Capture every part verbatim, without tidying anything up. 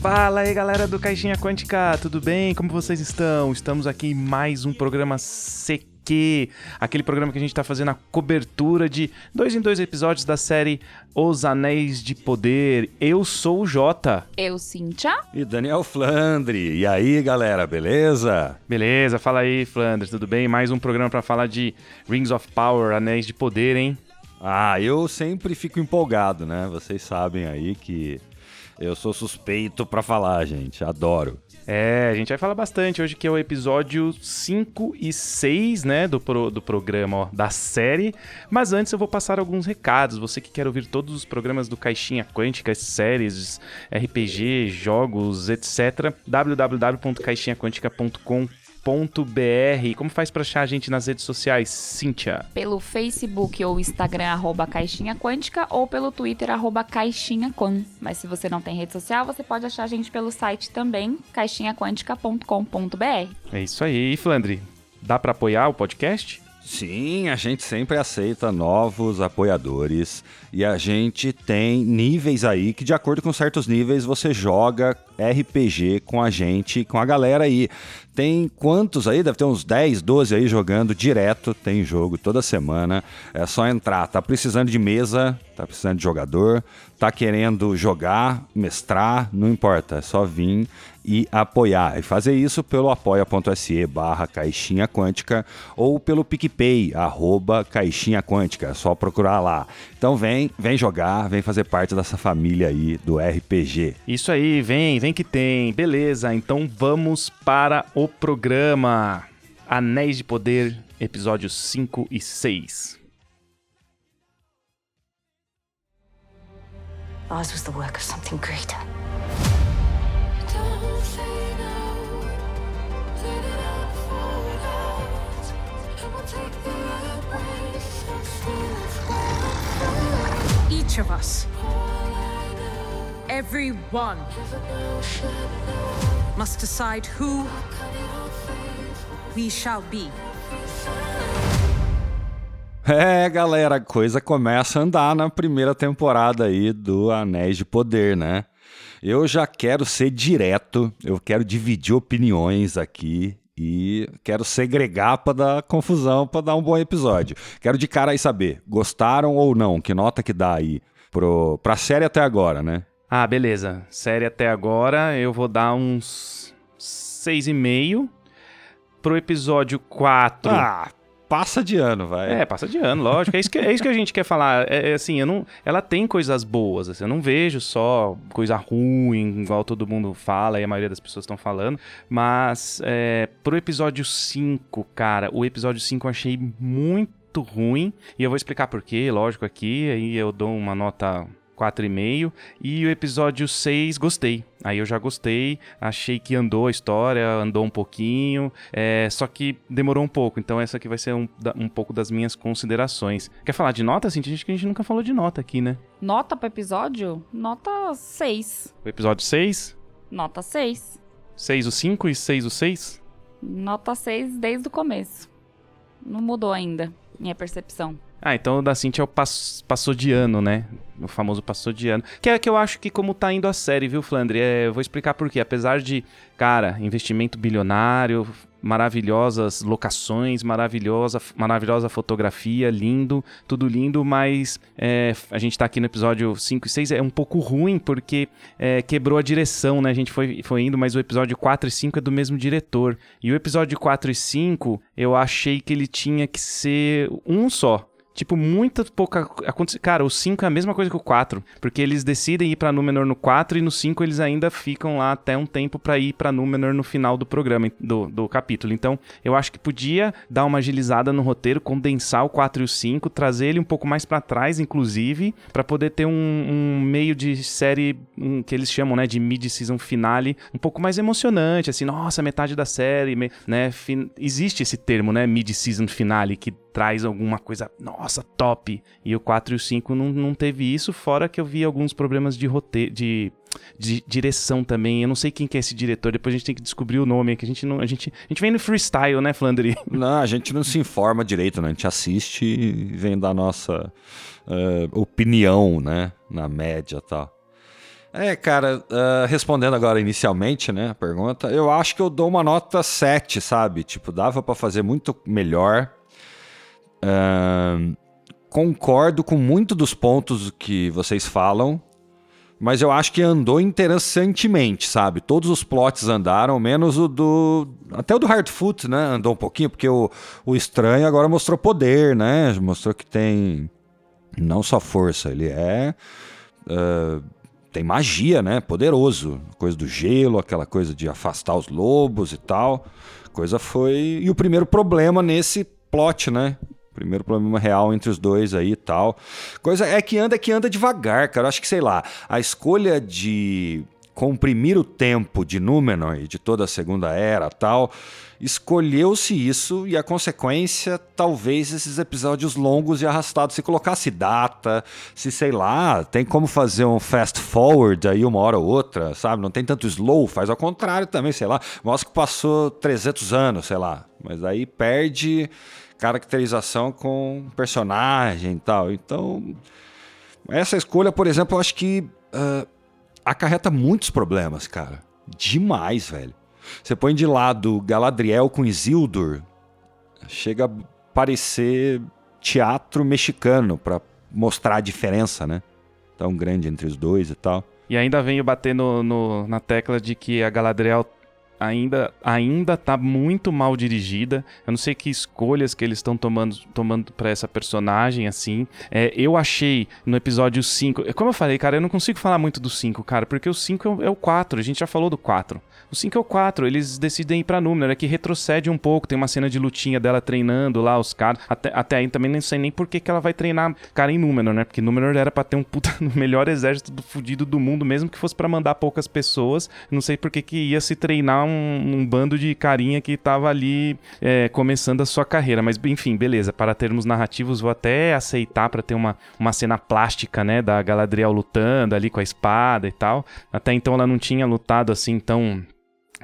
Fala aí, galera do Caixinha Quântica, tudo bem? Como vocês estão? Estamos aqui em mais um programa C Q, aquele programa que a gente está fazendo a cobertura de dois em dois episódios da série Os Anéis de Poder. Eu sou o Jota. Eu, Cintia. E Daniel Flandre. E aí, galera, beleza? Beleza, fala aí, Flandre, tudo bem? Mais um programa para falar de Rings of Power, Anéis de Poder, hein? Ah, eu sempre fico empolgado, né? Vocês sabem aí que eu sou suspeito pra falar, gente. Adoro. É, a gente vai falar bastante hoje, que é o episódio cinco e seis, né, do, pro, do programa, ó, da série. Mas antes eu vou passar alguns recados. Você que quer ouvir todos os programas do Caixinha Quântica, séries, R P G, jogos, etcétera, w w w ponto caixinha quântica ponto com ponto b r. Como faz pra achar a gente nas redes sociais, Cíntia? Pelo Facebook ou Instagram, arroba Caixinha Quântica, ou pelo Twitter, arroba Caixinha Quan. Mas se você não tem rede social, você pode achar a gente pelo site também, caixinha quântica ponto com ponto b r. É isso aí. E, Flandre, dá pra apoiar o podcast? Sim, a gente sempre aceita novos apoiadores e a gente tem níveis aí que, de acordo com certos níveis, você joga R P G com a gente, com a galera aí. Tem quantos aí? Deve ter uns dez, doze aí jogando direto. Tem jogo toda semana. É só entrar. Tá precisando de mesa, tá precisando de jogador, tá querendo jogar, mestrar, não importa. É só vir e apoiar. E fazer isso pelo apoia.se barra Caixinha Quântica ou pelo PicPay, arroba Caixinha Quântica. É só procurar lá. Então vem, vem jogar, vem fazer parte dessa família aí do R P G. Isso aí, vem, vem que tem. Beleza, então vamos para o programa Anéis de Poder, episódios cinco e seis. Ours was the work of something greater. Each of us, every one, must decide who we shall be. É, galera, a coisa começa a andar na primeira temporada aí do Anéis de Poder, né? Eu já quero ser direto, eu quero dividir opiniões aqui e quero segregar pra dar confusão, pra dar um bom episódio. Quero de cara aí saber, gostaram ou não? Que nota que dá aí pro, pra série até agora, né? Ah, beleza. Série até agora eu vou dar uns seis e meio. Pro episódio quatro... Ah, passa de ano, vai. É, passa de ano, lógico. É isso que, é isso que a gente quer falar. É, é assim, eu não, ela tem coisas boas. Assim, eu não vejo só coisa ruim, igual todo mundo fala e a maioria das pessoas estão falando. Mas é, pro episódio cinco, cara, o episódio cinco eu achei muito ruim. E eu vou explicar por quê, lógico, aqui. Aí eu dou uma nota quatro e meio. E o episódio seis, gostei. Aí eu já gostei, achei que andou a história, andou um pouquinho, é, só que demorou um pouco, então essa aqui vai ser um, um pouco das minhas considerações. Quer falar de nota, Cintia? Acho que a gente nunca falou de nota aqui, né? Nota pro episódio? Nota seis. O episódio seis? Nota seis. seis o cinco e seis o seis? Nota seis desde o começo. Não mudou ainda, minha percepção. Ah, então o da Cintia é o pass- passou de ano, né? O famoso passou de ano. Que é que eu acho que como tá indo a série, viu, Flandre? É, eu vou explicar por quê. Apesar de, cara, investimento bilionário, maravilhosas locações, maravilhosa, maravilhosa fotografia, lindo, tudo lindo, mas é, a gente tá aqui no episódio cinco e seis, é um pouco ruim porque é, quebrou a direção, né? A gente foi, foi indo, mas o episódio quatro e cinco é do mesmo diretor. E o episódio quatro e cinco, eu achei que ele tinha que ser um só. Tipo, muito pouca... Cara, o cinco é a mesma coisa que o quatro, porque eles decidem ir pra Númenor no quatro e no cinco eles ainda ficam lá até um tempo pra ir pra Númenor no final do programa, do, do capítulo. Então, eu acho que podia dar uma agilizada no roteiro, condensar o quatro e o cinco, trazer ele um pouco mais pra trás, inclusive, pra poder ter um, um meio de série um, que eles chamam, né, de mid-season finale, um pouco mais emocionante, assim, nossa, metade da série, né? Fin... Existe esse termo, né, mid-season finale, que traz alguma coisa, nossa, top. E o quatro e o cinco não, não teve isso, fora que eu vi alguns problemas de roteiro, de, de direção também. Eu não sei quem que é esse diretor, depois a gente tem que descobrir o nome, que a gente não, a gente, a gente vem no freestyle, né, Flandre? Não, a gente não se informa direito, né? A gente assiste e vem da nossa uh, opinião, né, na média e tal. É, cara, uh, respondendo agora inicialmente, né, a pergunta, eu acho que eu dou uma nota sete, sabe? Tipo, dava pra fazer muito melhor. Uh, concordo com muito dos pontos que vocês falam, mas eu acho que andou interessantemente, sabe? Todos os plots andaram, menos o do... Até o do Harfoot, né, andou um pouquinho, porque o, o Estranho agora mostrou poder, né? Mostrou que tem não só força, ele é... Uh, tem magia, né? Poderoso. Coisa do gelo, aquela coisa de afastar os lobos e tal. Coisa foi... E o primeiro problema nesse plot, né? Primeiro problema real entre os dois aí e tal. Coisa é que anda, é que anda devagar, cara. Eu acho que, sei lá, a escolha de comprimir o tempo de Númenor e de toda a Segunda Era e tal, escolheu-se isso e a consequência, talvez, esses episódios longos e arrastados, se colocasse data, se sei lá, tem como fazer um fast forward aí uma hora ou outra, sabe? Não tem tanto slow, faz ao contrário também, sei lá. Mostra que passou trezentos anos, sei lá, mas aí perde caracterização com personagem e tal. Então, essa escolha, por exemplo, eu acho que uh, acarreta muitos problemas, cara. Demais, velho. Você põe de lado Galadriel com Isildur, chega a parecer teatro mexicano pra mostrar a diferença, né? Tão grande entre os dois e tal. E ainda venho bater no, no, na tecla de que a Galadriel ainda, ainda tá muito mal dirigida. Eu não sei que escolhas que eles estão tomando, tomando pra essa personagem, assim. É, eu achei no episódio cinco... Como eu falei, cara, eu não consigo falar muito do cinco, cara, porque o cinco é o quatro, a gente já falou do quatro. O cinco é o quatro, eles decidem ir pra Númenor, é que retrocede um pouco, tem uma cena de lutinha dela treinando lá os caras. Até, até aí também não sei nem por que que ela vai treinar cara em Númenor, né? Porque Númenor era pra ter um puta no melhor exército do fudido do mundo, mesmo que fosse pra mandar poucas pessoas. Não sei por que que ia se treinar um Um, um bando de carinha que tava ali é, começando a sua carreira, mas enfim, beleza, para termos narrativos vou até aceitar pra ter uma, uma cena plástica, né, da Galadriel lutando ali com a espada e tal. Até então ela não tinha lutado assim tão...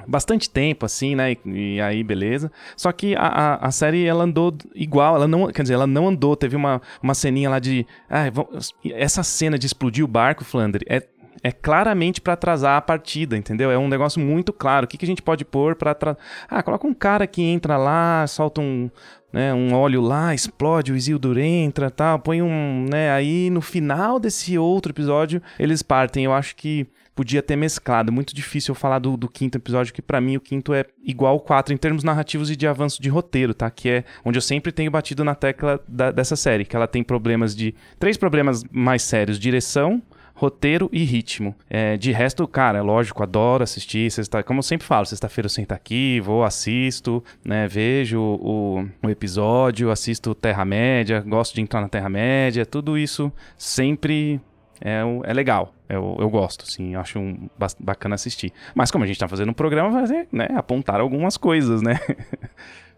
bastante tempo, assim, né, e, e aí beleza, só que a, a, a série ela andou igual, ela não, quer dizer, ela não andou, teve uma, uma ceninha lá de ah, vamos... essa cena de explodir o barco, Flandre, é É claramente pra atrasar a partida, entendeu? É um negócio muito claro. O que, que a gente pode pôr pra atrasar? Ah, coloca um cara que entra lá, solta um, né, um óleo lá, explode, o Isildur entra e tal, põe um... né, aí no final desse outro episódio eles partem. Eu acho que podia ter mesclado. Muito difícil eu falar do, do quinto episódio, que pra mim o quinto é igual ao quatro em termos narrativos e de avanço de roteiro, tá? Que é onde eu sempre tenho batido na tecla da, dessa série, que ela tem problemas de... Três problemas mais sérios. Direção, roteiro e ritmo. É, de resto, cara, lógico, adoro assistir. Sexta, como eu sempre falo, sexta-feira eu sento aqui, vou, assisto, né, vejo o, o episódio, assisto Terra-média, gosto de entrar na Terra-média, tudo isso sempre é, é legal. Eu, eu gosto, sim, eu acho um, bacana assistir. Mas como a gente tá fazendo um programa, fazer, né, apontar algumas coisas, né?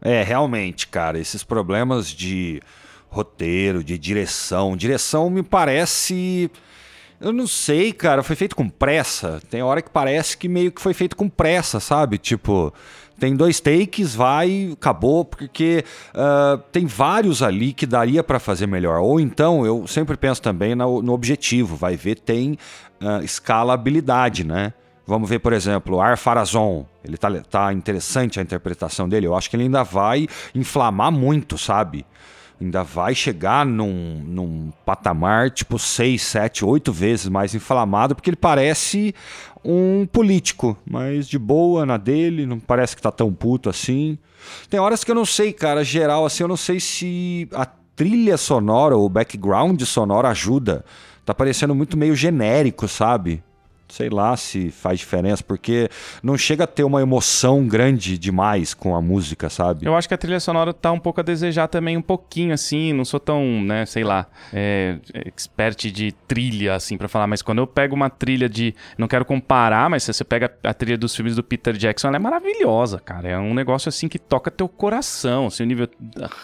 É, realmente, cara, esses problemas de roteiro, de direção. Direção me parece... Eu não sei, cara, foi feito com pressa. Tem hora que parece que meio que foi feito com pressa, sabe? Tipo, tem dois takes, vai, acabou, porque uh, tem vários ali que daria pra fazer melhor. Ou então, eu sempre penso também no, no objetivo, vai ver, tem uh, escalabilidade, né? Vamos ver, por exemplo, Ar-Pharazôn. Ele tá, tá interessante a interpretação dele, eu acho que ele ainda vai inflamar muito, sabe? Ainda vai chegar num, num patamar tipo seis, sete, oito vezes mais inflamado, porque ele parece um político, mas de boa na dele, não parece que tá tão puto assim. Tem horas que eu não sei, cara, geral, assim, eu não sei se a trilha sonora ou o background sonoro ajuda. Tá parecendo muito meio genérico, sabe? Sei lá se faz diferença, porque não chega a ter uma emoção grande demais com a música, sabe? Eu acho que a trilha sonora tá um pouco a desejar também, um pouquinho, assim, não sou tão, né, sei lá, é, expert de trilha, assim, pra falar, mas quando eu pego uma trilha de... Não quero comparar, mas se você pega a trilha dos filmes do Peter Jackson, ela é maravilhosa, cara. É um negócio, assim, que toca teu coração, assim, um nível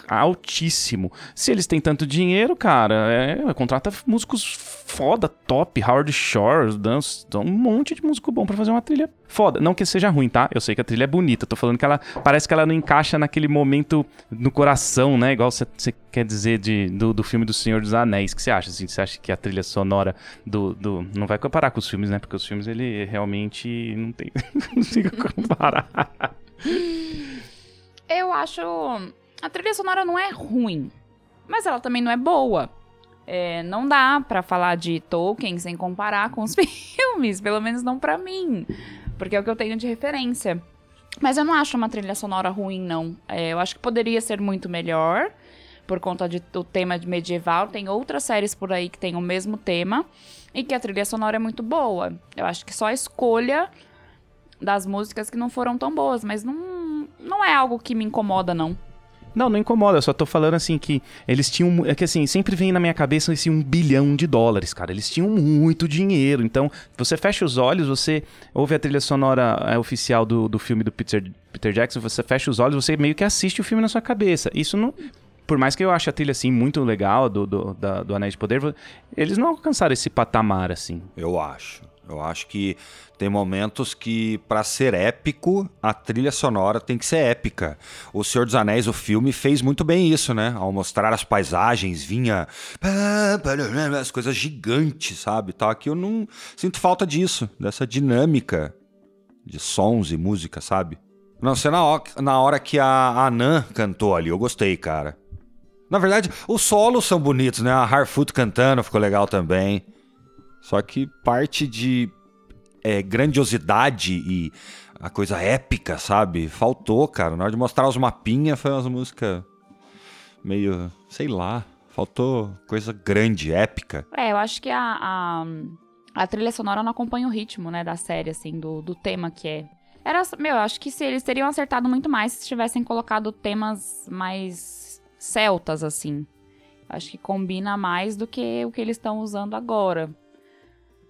altíssimo. Se eles têm tanto dinheiro, cara, é, contrata músicos foda, top, Howard Shore, dança... Então, um monte de músico bom pra fazer uma trilha foda. Não que seja ruim, tá? Eu sei que a trilha é bonita. Tô falando que ela... Parece que ela não encaixa naquele momento no coração, né? Igual você quer dizer de, do, do filme do Senhor dos Anéis. O que você acha, assim? Você acha que a trilha sonora do... do... Não vai comparar com os filmes, né? Porque os filmes, ele realmente não tem... não consigo comparar. Eu acho... A trilha sonora não é ruim. Mas ela também não é boa. É, não dá pra falar de Tolkien sem comparar com os filmes, pelo menos não pra mim, porque é o que eu tenho de referência. Mas eu não acho uma trilha sonora ruim, não. É, eu acho que poderia ser muito melhor, por conta de, do tema de medieval. Tem outras séries por aí que tem o mesmo tema e que a trilha sonora é muito boa. Eu acho que só a escolha das músicas que não foram tão boas, mas não, não é algo que me incomoda, não. Não, não incomoda, eu só tô falando assim que eles tinham... É que assim, sempre vem na minha cabeça esse um bilhão de dólares, cara. Eles tinham muito dinheiro, então você fecha os olhos, você ouve a trilha sonora é, oficial do, do filme do Peter, Peter Jackson, você fecha os olhos, você meio que assiste o filme na sua cabeça. Isso não... Por mais que eu ache a trilha, assim, muito legal do, do, da, do Anéis de Poder, eles não alcançaram esse patamar, assim. Eu acho. Eu acho que tem momentos que, pra ser épico, a trilha sonora tem que ser épica. O Senhor dos Anéis, o filme, fez muito bem isso, né? Ao mostrar as paisagens, vinha... as coisas gigantes, sabe? Tá? Que eu não sinto falta disso, dessa dinâmica de sons e música, sabe? Não sei, na hora que a Anã cantou ali, eu gostei, cara. Na verdade, os solos são bonitos, né? A Harfoot cantando ficou legal também. Só que parte de é, grandiosidade e a coisa épica, sabe? Faltou, cara. Na hora de mostrar os mapinhas, foi umas músicas meio... Sei lá. Faltou coisa grande, épica. É, eu acho que a, a, a trilha sonora não acompanha o ritmo, né? Da série, assim, do, do tema que é. Era, meu, eu acho que se, eles teriam acertado muito mais se tivessem colocado temas mais celtas, assim. Acho que combina mais do que o que eles estão usando agora.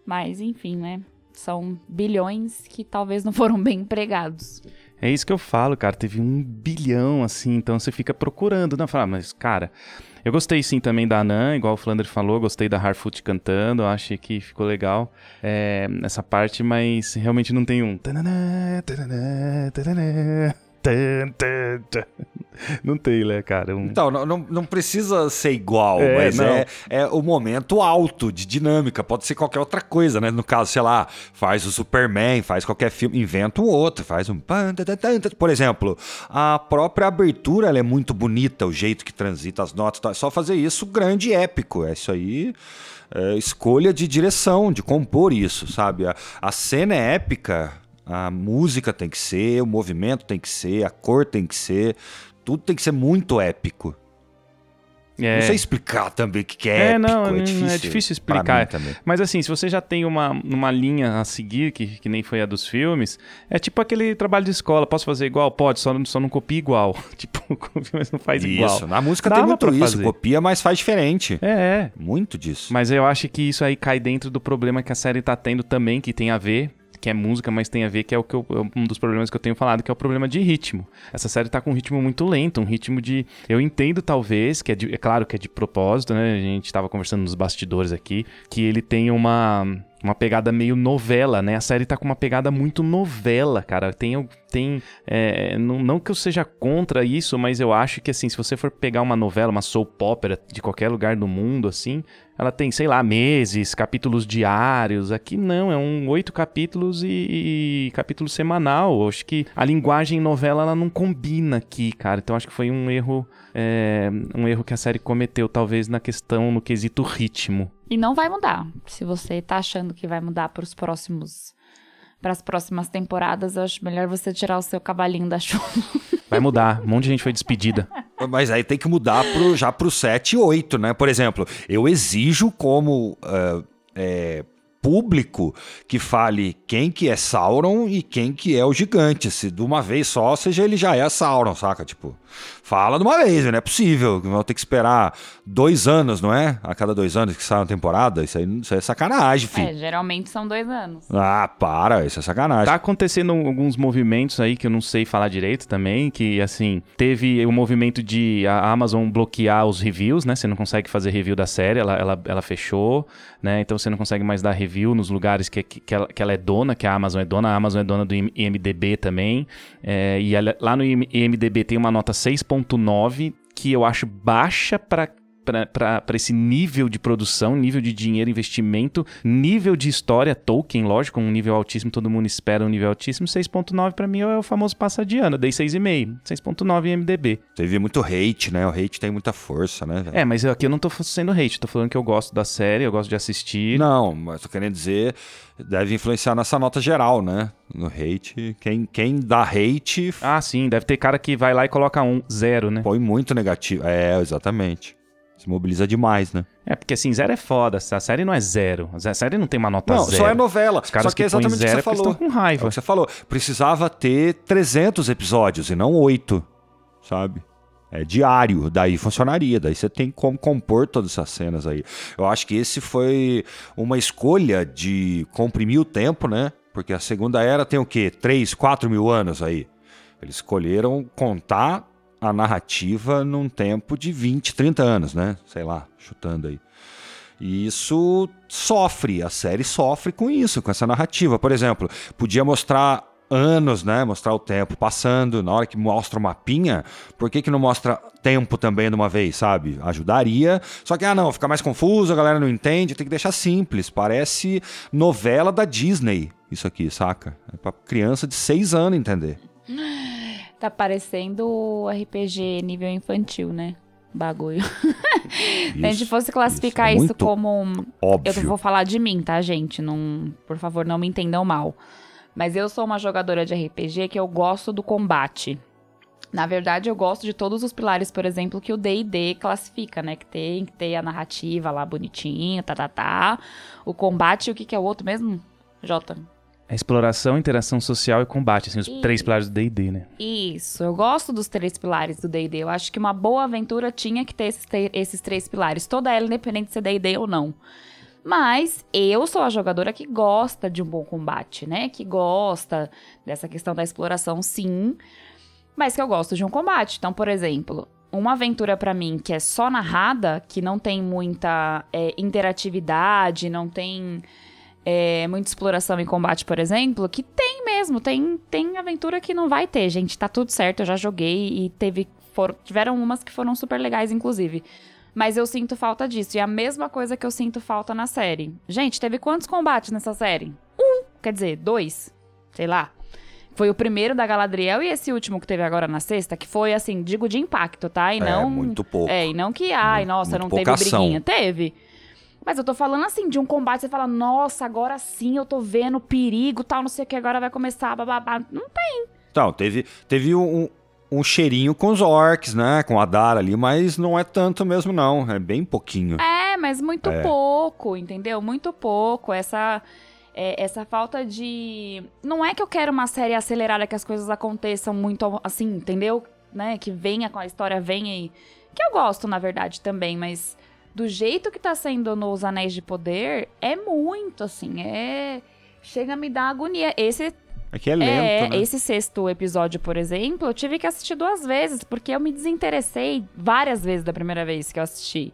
Mas, enfim, né? São bilhões que talvez não foram bem empregados. É isso que eu falo, cara. Teve um bilhão, assim. Então, você fica procurando, né? Fala, mas, cara... Eu gostei, sim, também da Anã, igual o Flandre falou. Gostei da Harfoot cantando. Achei que ficou legal é, essa parte, mas realmente não tem um... Não tem, né, cara? Um... Então, não, não, não precisa ser igual, é, mas é, é o momento alto de dinâmica. Pode ser qualquer outra coisa, né? No caso, sei lá, faz o Superman, faz qualquer filme, inventa um outro, faz um... Por exemplo, a própria abertura, ela é muito bonita, o jeito que transita as notas. É só fazer isso grande e épico. É isso aí... É escolha de direção, de compor isso, sabe? A, a cena é épica... A música tem que ser, o movimento tem que ser, a cor tem que ser, tudo tem que ser muito épico. É. Não sei explicar também o que é, é épico, não, é difícil. É difícil explicar. Mas assim, se você já tem uma, uma linha a seguir, que, que nem foi a dos filmes, é tipo aquele trabalho de escola, posso fazer igual? Pode, só, só não copia igual. Tipo, copia, mas não faz isso, igual. Isso, na música Dava tem muito isso, fazer. Copia, mas faz diferente. É, é. Muito disso. Mas eu acho que isso aí cai dentro do problema que a série tá tendo também, que tem a ver... que é música, mas tem a ver que é o que eu, um dos problemas que eu tenho falado, que é o problema de ritmo. Essa série tá com um ritmo muito lento, um ritmo de... Eu entendo, talvez, que é, de, é claro que é de propósito, né? A gente tava conversando nos bastidores aqui, que ele tem uma... Uma pegada meio novela, né? A série tá com uma pegada muito novela, cara. Tem... tem é, não, não que eu seja contra isso, mas eu acho que, assim, se você for pegar uma novela, uma soap opera de qualquer lugar do mundo, assim, ela tem, sei lá, meses, capítulos diários. Aqui não, é um oito capítulos e, e capítulo semanal. Eu acho que a linguagem novela, ela não combina aqui, cara. Então, acho que foi um erro... É, um erro que a série cometeu, talvez, na questão, no quesito ritmo. E não vai mudar. Se você tá achando que vai mudar para os próximos, para as próximas temporadas, eu acho melhor você tirar o seu cavalinho da chuva. Vai mudar. Um monte de gente foi despedida. Mas aí tem que mudar pro, já pro sete e oito, né? Por exemplo, eu exijo como uh, é, público que fale quem que é Sauron e quem que é o gigante. Se de uma vez só, seja ele já é Sauron, saca? Tipo, Fala de uma vez, não é possível. Vão ter que esperar dois anos, não é? A cada dois anos que sai uma temporada. Isso aí, isso aí é sacanagem, filho. É, geralmente são dois anos. Ah, para, isso é sacanagem. Tá acontecendo alguns movimentos aí que eu não sei falar direito também, que assim, teve o um movimento de a Amazon bloquear os reviews, né? Você não consegue fazer review da série, ela, ela, ela fechou, né? Então você não consegue mais dar review nos lugares que, que, que, ela, que ela é dona, que a Amazon é dona. A Amazon é dona do I M D B também. É, e ela, lá no I M D B tem uma nota seis ponto nove que eu acho baixa para para esse nível de produção, nível de dinheiro, investimento, nível de história, Tolkien, lógico, um nível altíssimo, todo mundo espera um nível altíssimo, seis ponto nove para mim é o famoso passadiano, eu dei seis vírgula cinco, seis ponto nove I M D B. Teve muito hate, né? O hate tem muita força, né? Velho? É, mas aqui eu não tô sendo hate, tô falando que eu gosto da série, eu gosto de assistir. Não, mas tô querendo dizer, deve influenciar nessa nota geral, né? No hate, quem, quem dá hate... Ah, sim, deve ter cara que vai lá e coloca um, zero, né? Põe muito negativo, é, exatamente. Se mobiliza demais, né? É, porque assim, zero é foda. A série não é zero. A série não tem uma nota não, zero. Não, só é novela. Os caras só que, que é exatamente o que você falou. Estão com raiva. É o que você falou. Precisava ter trezentos episódios e não oito, sabe? É diário, daí funcionaria, daí você tem como compor todas essas cenas aí. Eu acho que esse foi uma escolha de comprimir o tempo, né? Porque a Segunda Era tem o quê? três, quatro mil anos aí. Eles escolheram contar a narrativa num tempo de vinte, trinta anos, né? Sei lá, chutando aí. E isso sofre, a série sofre com isso, com essa narrativa. Por exemplo, podia mostrar anos, né? Mostrar o tempo passando, na hora que mostra o mapinha, por que que não mostra tempo também de uma vez, sabe? Ajudaria. Só que, ah não, fica mais confuso, a galera não entende, tem que deixar simples. Parece novela da Disney, isso aqui, saca? É pra criança de seis anos entender. Tá parecendo R P G nível infantil, né? Bagulho. Isso, se a gente fosse classificar isso, é isso como... Um... Óbvio. Eu vou falar de mim, tá, gente? Não... Por favor, não me entendam mal. Mas eu sou uma jogadora de R P G que eu gosto do combate. Na verdade, eu gosto de todos os pilares, por exemplo, que o D e D classifica, né? Que tem que ter a narrativa lá bonitinha, tá, tá, tá. O combate, o que que é o outro mesmo, Jota? É exploração, interação social e combate, assim, os e... três pilares do D e D, né? Isso, eu gosto dos três pilares do D e D, eu acho que uma boa aventura tinha que ter esses, ter esses três pilares, toda ela independente de ser D e D ou não. Mas eu sou a jogadora que gosta de um bom combate, né? Que gosta dessa questão da exploração, sim, mas que eu gosto de um combate. Então, por exemplo, uma aventura pra mim que é só narrada, que não tem muita é, interatividade, não tem... É, muita exploração e combate, por exemplo, que tem mesmo, tem, tem aventura que não vai ter, gente, tá tudo certo, eu já joguei e teve, for, tiveram umas que foram super legais, inclusive, mas eu sinto falta disso, e é a mesma coisa que eu sinto falta na série. Gente, teve quantos combates nessa série? Um, quer dizer, dois, sei lá, foi o primeiro da Galadriel e esse último que teve agora na sexta, que foi, assim, digo, de impacto, tá, e não... É, muito pouco. É, e não que, ai, nossa, não teve briguinha, teve... Mas eu tô falando assim, de um combate, você fala, nossa, agora sim eu tô vendo perigo, tal, não sei o que, agora vai começar, bababá. Não tem. Então, teve, teve um, um cheirinho com os orcs, né, com o Adar ali, mas não é tanto mesmo não, é bem pouquinho. É, mas muito é. pouco, entendeu? Muito pouco, essa... É, essa falta de... Não é que eu quero uma série acelerada, que as coisas aconteçam muito assim, entendeu? Né? Que venha, com a história venha aí. Que eu gosto, na verdade, também, mas... Do jeito que tá sendo no Os Anéis de Poder, é muito, assim, é... Chega a me dar agonia. Esse... É que é lento, é, né? Esse sexto episódio, por exemplo, eu tive que assistir duas vezes, porque eu me desinteressei várias vezes da primeira vez que eu assisti.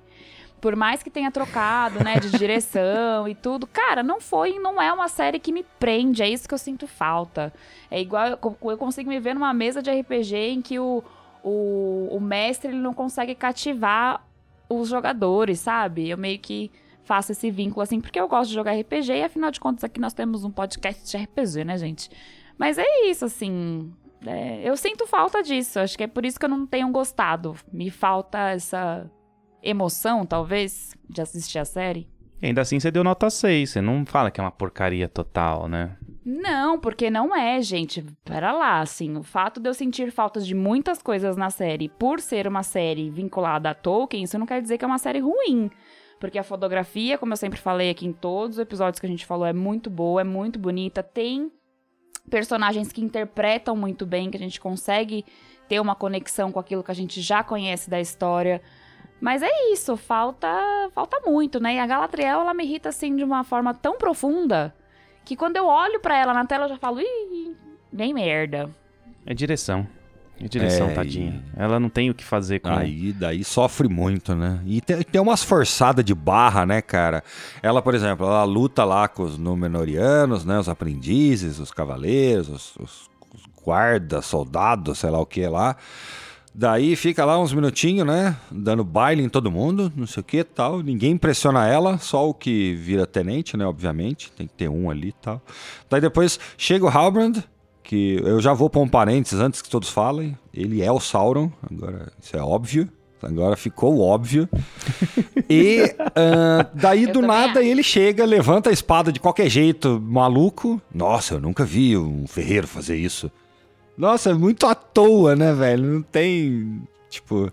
Por mais que tenha trocado, né, de direção e tudo. Cara, não foi, não é uma série que me prende, é isso que eu sinto falta. É igual, eu consigo me ver numa mesa de R P G em que o, o, o mestre ele não consegue cativar... os jogadores, sabe? Eu meio que faço esse vínculo, assim, porque eu gosto de jogar R P G e, afinal de contas, aqui nós temos um podcast de R P G, né, gente? Mas é isso, assim... É, eu sinto falta disso. Acho que é por isso que eu não tenho gostado. Me falta essa emoção, talvez, de assistir a série. E ainda assim, você deu nota seis. Você não fala que é uma porcaria total, né? Não, porque não é, gente. Pera lá, assim, o fato de eu sentir falta de muitas coisas na série por ser uma série vinculada a Tolkien, isso não quer dizer que é uma série ruim. Porque a fotografia, como eu sempre falei aqui em todos os episódios que a gente falou, é muito boa, é muito bonita. Tem personagens que interpretam muito bem, que a gente consegue ter uma conexão com aquilo que a gente já conhece da história. Mas é isso, falta, falta muito, né? E a Galadriel, ela me irrita, assim, de uma forma tão profunda que quando eu olho pra ela na tela, eu já falo, ih, nem merda. É direção. É direção, é, tadinha. E... Ela não tem o que fazer com... Aí, daí sofre muito, né? E tem, tem umas forçadas de barra, né, cara? Ela, por exemplo, ela luta lá com os Númenóreanos, né? Os aprendizes, os cavaleiros, os, os, os guardas, soldados, sei lá o que lá. Daí fica lá uns minutinhos, né? Dando baile em todo mundo, não sei o que e tal. Ninguém impressiona ela, só o que vira tenente, né? Obviamente, tem que ter um ali e tal. Daí depois chega o Halbrand, que eu já vou pôr um parênteses antes que todos falem. Ele é o Sauron, agora isso é óbvio. Agora ficou óbvio. E uh, daí eu do nada acho. Ele chega, levanta a espada de qualquer jeito, maluco. Nossa, eu nunca vi um ferreiro fazer isso. Nossa, é muito à toa, né, velho? Não tem, tipo...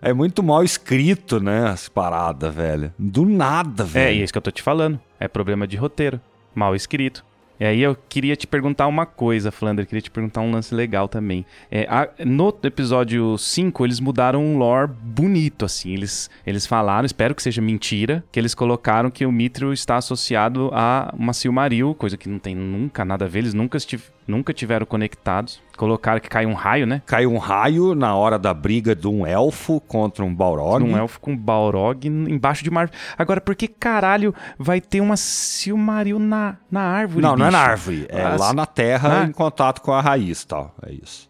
É muito mal escrito, né, as paradas, velho. Do nada, velho. É, e é isso que eu tô te falando. É problema de roteiro. Mal escrito. E aí eu queria te perguntar uma coisa, Flandre. Queria te perguntar um lance legal também. É, a, no episódio cinco, eles mudaram um lore bonito, assim. Eles, eles falaram, espero que seja mentira, que eles colocaram que o Mithril está associado a uma Silmaril, coisa que não tem nunca nada a ver. Eles nunca estiveram... Nunca tiveram conectados. Colocaram que cai um raio, né? Cai um raio na hora da briga de um elfo contra um Balrog. Um elfo com um Balrog embaixo de uma árvore. Agora, por que caralho vai ter uma Silmaril na, na árvore? Não, bicho? Não é na árvore. É as... lá na terra, ah. em contato com a raiz e tal. É isso.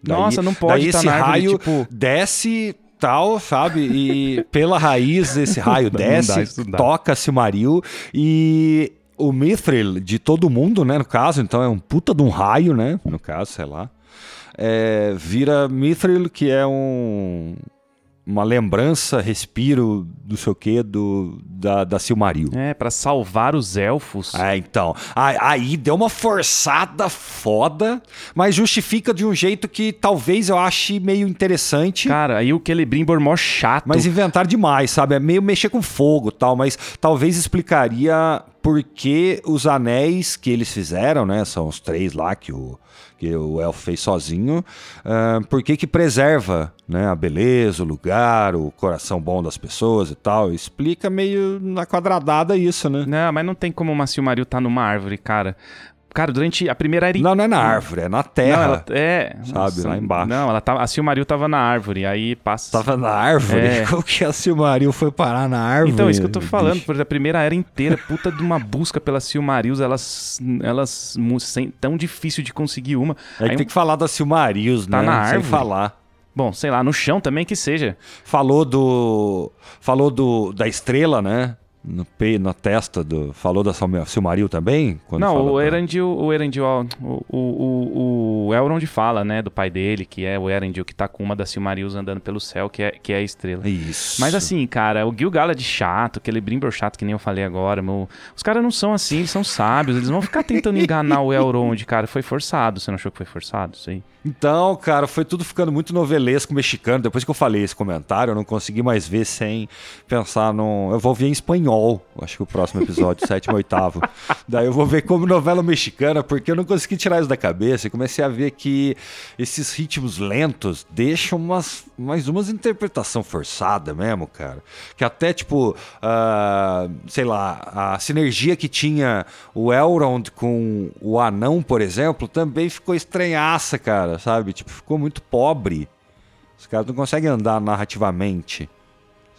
Daí, Nossa, não pode daí estar esse na árvore, raio tipo... desce... tal, sabe? E pela raiz esse raio desce, toca a Silmaril e... O Mithril de todo mundo, né, no caso, então é um puta de um raio, né, no caso, sei lá, é, vira Mithril, que é um, uma lembrança, respiro, do sei o quê, do, da, da Silmaril. É, pra salvar os elfos. É, então, aí deu uma forçada foda, mas justifica de um jeito que talvez eu ache meio interessante. Cara, aí o Celebrimbor mó chato. Mas inventaram demais, sabe, é meio mexer com fogo e tal, mas talvez explicaria... Porque os anéis que eles fizeram, né? São os três lá que o, que o elfo fez sozinho. Uh, por que que preserva, né, a beleza, o lugar, o coração bom das pessoas e tal? Explica meio na quadradada isso, né? Não, mas não tem como uma Silmaril tá numa árvore, cara. Cara, durante a primeira era... Não, não é na árvore, é na terra. Não, ela... É. Sabe, nossa, lá embaixo. Não, ela tava... a Silmaril tava na árvore, aí passa... Tava na árvore? É. Como que a Silmaril foi parar na árvore? Então, isso que eu tô falando, por exemplo, a primeira era inteira, puta de uma busca pelas Silmarils, elas... elas tão difícil de conseguir uma. É que aí... tem que falar das Silmarils, tá, né? Tá na árvore. Sem falar. Bom, sei lá, no chão também que seja. Falou do... Falou do... da estrela, né? No peito, na testa do... Falou da Silmaril também? Quando não, fala o Eärendil... O Eärendil... O, o, o, o Elrond fala, né? Do pai dele, que é o Eärendil, que tá com uma das Silmarils andando pelo céu, que é, que é a estrela. Isso. Mas assim, cara, o Gil-galad chato, aquele Celebrimbor chato, que nem eu falei agora, meu... Os caras não são assim, eles são sábios, eles vão ficar tentando enganar o Elrond, cara. Foi forçado, você não achou que foi forçado isso aí? Então, cara, foi tudo ficando muito novelesco mexicano. Depois que eu falei esse comentário, eu não consegui mais ver sem pensar num... Eu vou ver em espanhol. Acho que o próximo episódio, sétimo, oitavo. Daí eu vou ver como novela mexicana, porque eu não consegui tirar isso da cabeça. E comecei a ver que esses ritmos lentos deixam umas, mais umas interpretação forçada mesmo, cara. Que até, tipo, uh, sei lá, a sinergia que tinha o Elrond com o anão, por exemplo, também ficou estranhaça, cara, sabe? Tipo, ficou muito pobre. Os caras não conseguem andar narrativamente.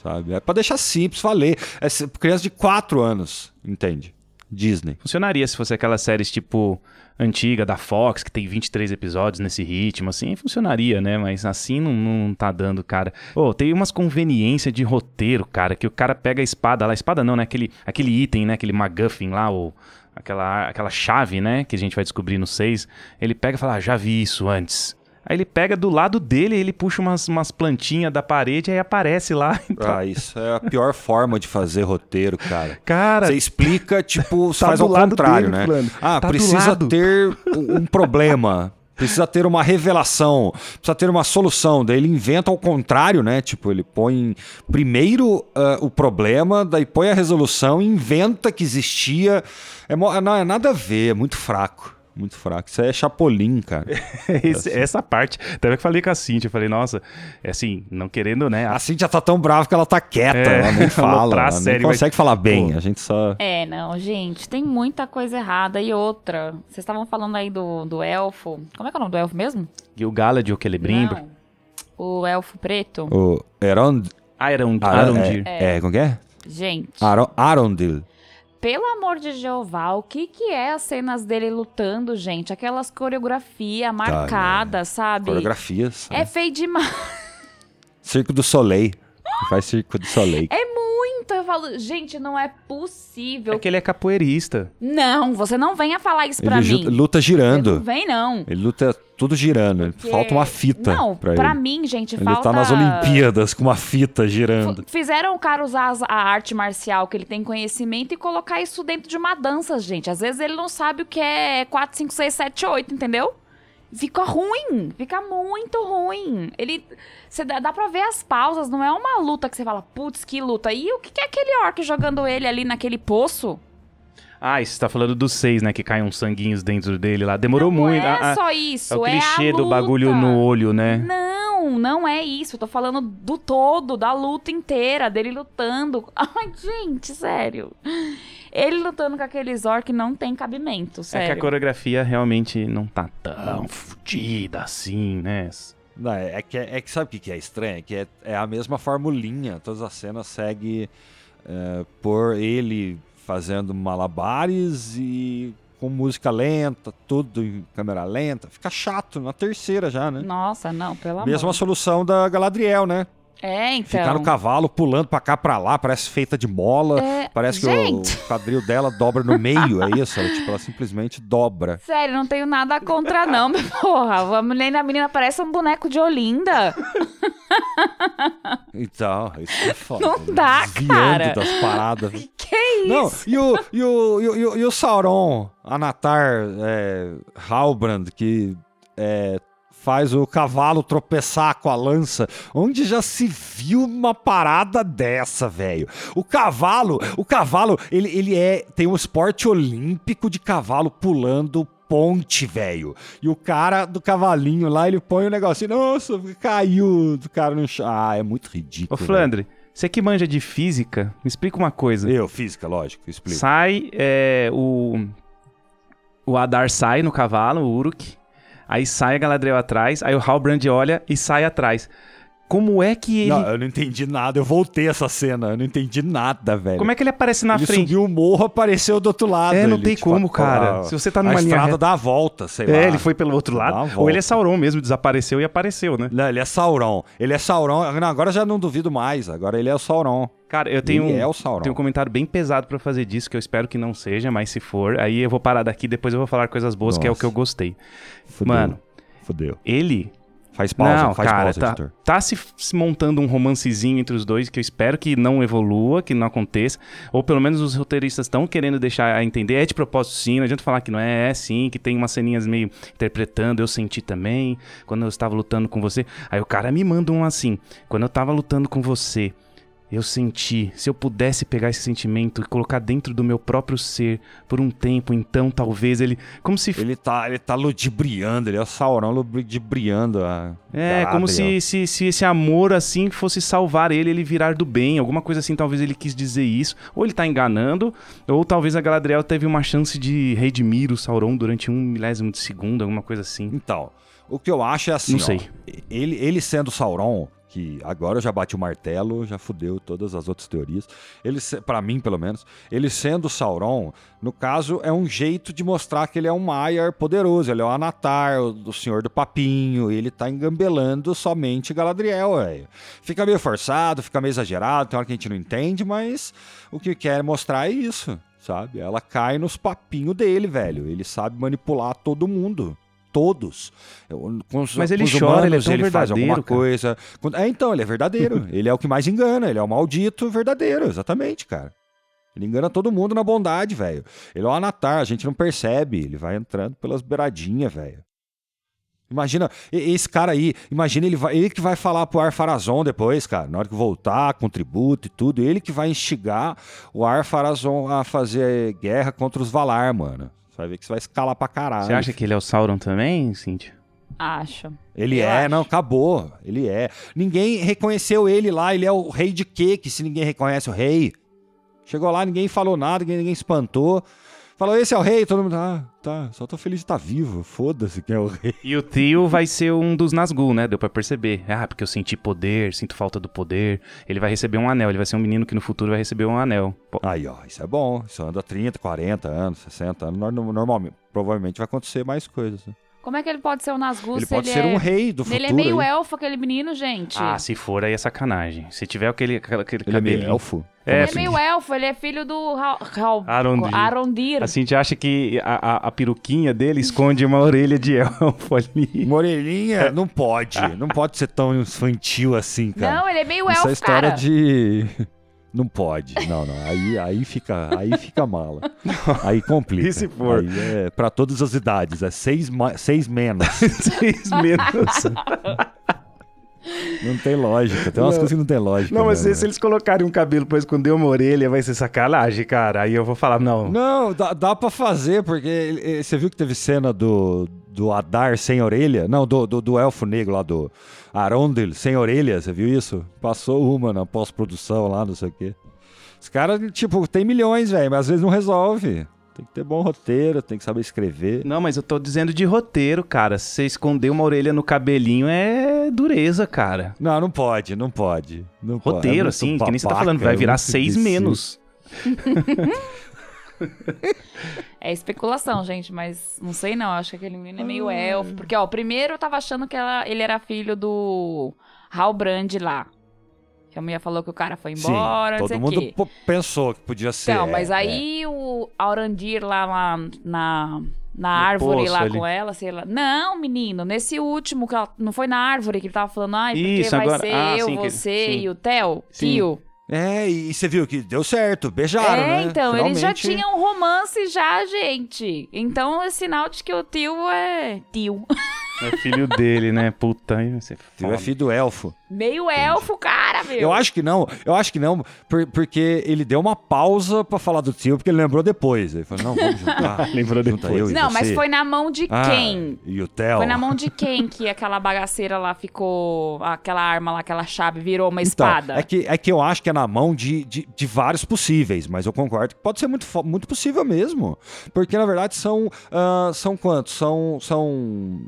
Sabe? É pra deixar simples, falei. É criança de quatro anos, entende? Disney. Funcionaria se fosse aquelas séries tipo antiga da Fox, que tem vinte e três episódios nesse ritmo, assim, funcionaria, né? Mas assim não, não tá dando, cara. Ô, oh, tem umas conveniências de roteiro, cara, que o cara pega a espada lá, a espada não, né? Aquele, aquele item, né? Aquele MacGuffin lá, ou aquela, aquela chave, né? Que a gente vai descobrir no seis. Ele pega e fala, ah, já vi isso antes. Aí ele pega do lado dele, ele puxa umas, umas plantinhas da parede e aí aparece lá. Então... Ah, isso é a pior forma de fazer roteiro, cara. Cara... Você explica, tipo, tá faz ao contrário, dele, né? Plano. Ah, tá precisa ter um problema, precisa ter uma revelação, precisa ter uma solução. Daí ele inventa ao contrário, né? Tipo, ele põe primeiro uh, o problema, daí põe a resolução e inventa que existia. É, não é nada a ver, é muito fraco. Muito fraco. Isso aí é Chapolin, cara. Esse, assim. Essa parte. Até que eu falei com a Cintia. Eu falei, nossa, é assim, não querendo, né? A, a Cintia tá tão brava que ela tá quieta. É, ela nem fala. Ela série, nem consegue mas... falar bem. Pô. A gente só... É, não, gente. Tem muita coisa errada. E outra. Vocês estavam falando aí do, do elfo. Como é que é o nome do elfo mesmo? E o Galadriel que ele brinca. O elfo preto. O Eärendil. Arondir. É, como é que é? Gente. Arondir. Pelo amor de Jeová, o que que é as cenas dele lutando, gente? Aquelas coreografias marcadas, ah, sabe? Coreografias. É, é feio demais. Circo do Soleil. Faz Circo do Soleil. É muito. Eu falo, gente, não é possível. É que ele é capoeirista. Não, você não venha falar isso pra ele mim. Ele luta girando. Ele não vem, não. Ele luta tudo girando. Porque... Falta uma fita. Não, pra, pra ele. mim, gente, ele falta... Ele tá nas Olimpíadas com uma fita girando. F- fizeram o cara usar a arte marcial, que ele tem conhecimento, e colocar isso dentro de uma dança, gente. Às vezes ele não sabe o que é quatro, cinco, seis, sete, oito, entendeu? Fica ruim, fica muito ruim. Ele, cê dá, dá pra ver as pausas, não é uma luta que você fala, putz, que luta. E o que, que é aquele orc jogando ele ali naquele poço? Ah, isso você tá falando dos seis, né? Que caem uns sanguinhos dentro dele lá. Demorou não muito. Não é ah, só isso, é o clichê é do bagulho no olho, né? Não, não é isso. Eu tô falando do todo, da luta inteira, dele lutando. Ai, gente, sério. Ele lutando com aqueles orcs não tem cabimento, sério. É que a coreografia realmente não tá tão fodida assim, né? Não, é que, é que sabe o que é estranho? É que é, é a mesma formulinha. Todas as cenas seguem é, por ele... fazendo malabares e com música lenta, tudo em câmera lenta. Fica chato, na terceira já, né? Nossa, não, pelo amor. Mesma solução da Galadriel, né? É, então... Ficar no cavalo, pulando pra cá, pra lá, parece feita de mola, é... parece gente... que o, o quadril dela dobra no meio, é isso? Ela, tipo, ela simplesmente dobra. Sério, não tenho nada contra não, mas porra, a menina, a menina parece um boneco de Olinda. Então, isso é foda. Não dá, desviando cara. Das paradas. Que isso? Não, e o, e o, e o, e o Sauron, Anatar, é, Halbrand, que é... faz o cavalo tropeçar com a lança. Onde já se viu uma parada dessa, velho? O cavalo, o cavalo, ele, ele é, tem um esporte olímpico de cavalo pulando ponte, velho. E o cara do cavalinho lá, ele põe o um negocinho, nossa, caiu do cara no chão. Ah, é muito ridículo. Ô, Flandre, né? Você que manja de física, me explica uma coisa. Eu, física, lógico, explico. Sai, é, o... o Adar sai no cavalo, o Uruk. Aí sai a Galadriel atrás, aí o Halbrand olha e sai atrás. Como é que ele... Não, eu não entendi nada, eu voltei essa cena, eu não entendi nada, velho. Como é que ele aparece na ele frente? Ele subiu o morro, apareceu do outro lado. É, não ele, tem tipo, como, cara. A... Se você tá numa a linha... A estrada dá a volta, sei é, lá. É, ele foi pelo outro lado. Ou ele é Sauron mesmo, desapareceu e apareceu, né? Não, ele é Sauron. Ele é Sauron, agora já não duvido mais, agora ele é o Sauron. Cara, eu tenho, é o Sauron. tenho um comentário bem pesado pra fazer disso, que eu espero que não seja, mas se for, aí eu vou parar daqui, depois eu vou falar coisas boas, Nossa. que é o que eu gostei. Fudeu. Mano, Fudeu. ele... Faz pausa, não, faz cara, pausa, tá, editor. Tá se, se montando um romancezinho entre os dois, que eu espero que não evolua, que não aconteça, ou pelo menos os roteiristas estão querendo deixar a entender, é de propósito sim, não adianta falar que não é, é sim, que tem umas ceninhas meio interpretando, eu senti também, quando eu estava lutando com você, aí o cara me manda um assim, quando eu estava lutando com você, eu senti, se eu pudesse pegar esse sentimento e colocar dentro do meu próprio ser por um tempo, então talvez ele... Como se... Ele tá, ele tá ludibriando, ele é o Sauron ludibriando a... É, Galadriel. Como se, se, se esse amor assim fosse salvar ele, ele virar do bem, alguma coisa assim, talvez ele quis dizer isso. Ou ele tá enganando, ou talvez a Galadriel teve uma chance de redimir o Sauron durante um milésimo de segundo, alguma coisa assim. Então, o que eu acho é assim, Não ó, sei. Ele, ele sendo Sauron... que agora eu já bati o martelo, já fudeu todas as outras teorias. Ele, pra mim, pelo menos, ele sendo Sauron, no caso, é um jeito de mostrar que ele é um Maiar poderoso, ele é o Anatar, o Senhor do Papinho, ele tá engambelando somente Galadriel, velho. Fica meio forçado, fica meio exagerado, tem hora que a gente não entende, mas o que quer mostrar é isso, sabe? Ela cai nos papinhos dele, velho. Ele sabe manipular todo mundo. Todos. Com os, Mas ele com os chora, humanos, ele é tão ele verdadeiro, faz alguma coisa. Cara. É, então, ele é verdadeiro. Ele é o que mais engana. Ele é o maldito verdadeiro, exatamente, cara. Ele engana todo mundo na bondade, velho. Ele é o Anatar, a gente não percebe. Ele vai entrando pelas beiradinhas, velho. Imagina, esse cara aí, imagina ele, vai, ele que vai falar pro Ar-Pharazôn depois, cara, na hora que voltar, com tributo e tudo, ele que vai instigar o Ar-Pharazôn a fazer guerra contra os Valar, mano. Você vai ver que você vai escalar pra caralho. Você acha que ele é o Sauron também, Cintia? Acho. Ele eu é, acho. Não, acabou. Ele é. Ninguém reconheceu ele lá. Ele é o rei de quê? Que se ninguém reconhece o rei. Chegou lá, ninguém falou nada, ninguém, ninguém espantou. Falou, esse é o rei? Todo mundo, ah, tá, só tô feliz de estar vivo. Foda-se quem é o rei. E o trio vai ser um dos Nazgûl, né? Deu pra perceber. Ah, porque eu senti poder, sinto falta do poder. Ele vai receber um anel. Ele vai ser um menino que no futuro vai receber um anel. Pô. Aí, ó, isso é bom. Isso anda trinta, quarenta anos, sessenta anos. Normalmente, provavelmente vai acontecer mais coisas, né? Como é que ele pode ser um Nazgûl? Ele se pode ele ser é... um rei do futuro. Ele é meio aí. elfo, aquele menino, gente. Ah, se for, aí é sacanagem. Se tiver aquele, aquele ele cabelinho... Ele é meio elfo? É, ele é meio elfo, ele é filho do... Arondir. Arondir. A gente acha que a, a, a peruquinha dele esconde uma orelha de elfo ali. Uma orelhinha? Não pode. Não pode ser tão infantil assim, cara. Não, ele é meio elfo, cara. Essa história cara. de... Não pode, não, não. Aí, aí, fica, aí fica mala. Aí complica. E se for? Aí é pra todas as idades, é seis, ma- seis menos. seis menos. Não tem lógica, tem umas não. coisas que não tem lógica. Não, mas né? se eles colocarem um cabelo pra esconder uma orelha, vai ser sacanagem, cara. Aí eu vou falar, não. Não, dá, dá pra fazer, porque você viu que teve cena do, do Adar sem orelha? Não, do, do, do elfo negro lá, do Arondir sem orelha, você viu isso? Passou uma na pós-produção lá, não sei o quê. Os caras, tipo, tem milhões, velho, mas às vezes não resolve. Tem que ter bom roteiro, tem que saber escrever. Não, mas eu tô dizendo de roteiro, cara. Se você esconder uma orelha no cabelinho é dureza, cara. Não, não pode, não pode. Não roteiro, pode. É assim, papaca, que nem você tá falando. Vai virar seis difícil. menos. É especulação, gente, mas não sei não. Acho que aquele menino é meio ah. elfo. Porque, ó, primeiro eu tava achando que ela, ele era filho do Halbrand lá. Que a mulher falou que o cara foi embora, não sei o quê. Todo mundo pensou que podia ser. Não, mas é, aí é. o Arondir lá na, na, na árvore lá ali. com ela, sei lá. Não, menino, nesse último, que ela, não foi na árvore que ele tava falando, ai, porque Isso, vai agora... ser ah, eu, sim, você que... e o Theo, Tio. É, e você viu que deu certo, beijaram, é, né? É, então, Finalmente... eles já tinham um romance já, gente. Então, é sinal de que o tio é... Tio. É filho dele, né? Puta, você tio é filho do elfo. Meio elfo, cara, meu. Eu acho que não, eu acho que não, por, porque ele deu uma pausa pra falar do tio, porque ele lembrou depois. Ele falou, não, vamos juntar. Lembrou depois. Não, mas foi na mão de quem? Ah, e o Theo? Foi na mão de quem que aquela bagaceira lá ficou, aquela arma lá, aquela chave, virou uma então, espada? É que, é que eu acho que é na mão de, de, de vários possíveis, mas eu concordo que pode ser muito, muito possível mesmo. Porque, na verdade, são, uh, são quantos? São, são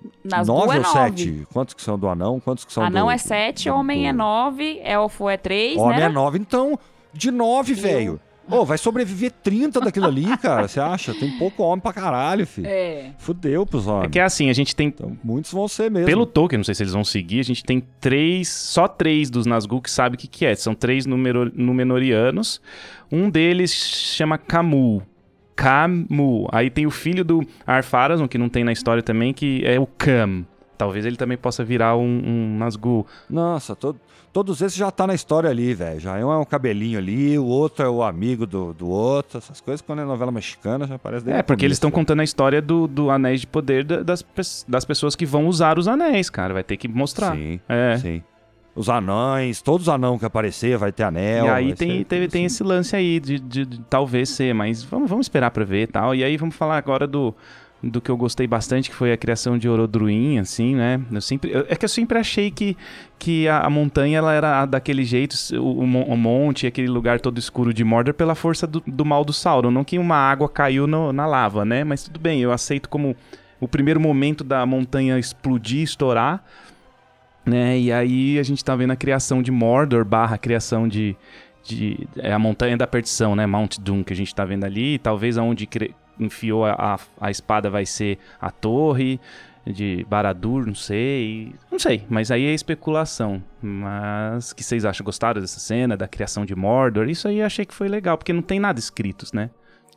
nove ou sete? Quantos que são do anão? Quantos que são anão do... Anão é sete, homem do... é nove, elfo é três, homem né? Homem é nove, então, de nove, velho. Ô, oh, vai sobreviver trinta daquilo ali, cara, você acha? Tem pouco homem pra caralho, filho. É. Fudeu pros homens. É que é assim, a gente tem... Então, muitos vão ser mesmo. Pelo Tolkien, não sei se eles vão seguir, a gente tem três, só três dos Nazgûl que sabem o que que é. São três numero... Númenóreanos. Um deles chama Camu. Camu. Aí tem o filho do Ar-Pharazôn, que não tem na história também, que é o Cam. Talvez ele também possa virar um, um Nazgûl. Nossa, todo... Todos esses já tá na história ali, velho. Já um é um cabelinho ali, o outro é o amigo do, do outro. Essas coisas, quando é novela mexicana, já aparece... É, porque eles estão contando a história do, do Anéis de Poder das, das pessoas que vão usar os anéis, cara. Vai ter que mostrar. Sim, é. sim. Os anões, todos os anãos que aparecer vai ter anel. E aí tem, tem, tem esse lance aí de, de, de talvez ser, mas vamos, vamos esperar pra ver e tal. E aí vamos falar agora do... do que eu gostei bastante, que foi a criação de Orodruin, assim, né? Eu sempre, eu, é que eu sempre achei que, que a, a montanha ela era daquele jeito, o, o monte, aquele lugar todo escuro de Mordor, pela força do, do mal do Sauron. Não que uma água caiu no, na lava, né? Mas tudo bem, eu aceito como o primeiro momento da montanha explodir, estourar, né? E aí a gente tá vendo a criação de Mordor barra a criação de... de é a montanha da perdição, né? Mount Doom, que a gente tá vendo ali, e talvez aonde... Cre... enfiou a, a, a espada vai ser a torre de Barad-dûr, não sei, não sei, mas aí é especulação. Mas o que vocês acham? Gostaram dessa cena, da criação de Mordor? Isso aí eu achei que foi legal, porque não tem nada escrito, né?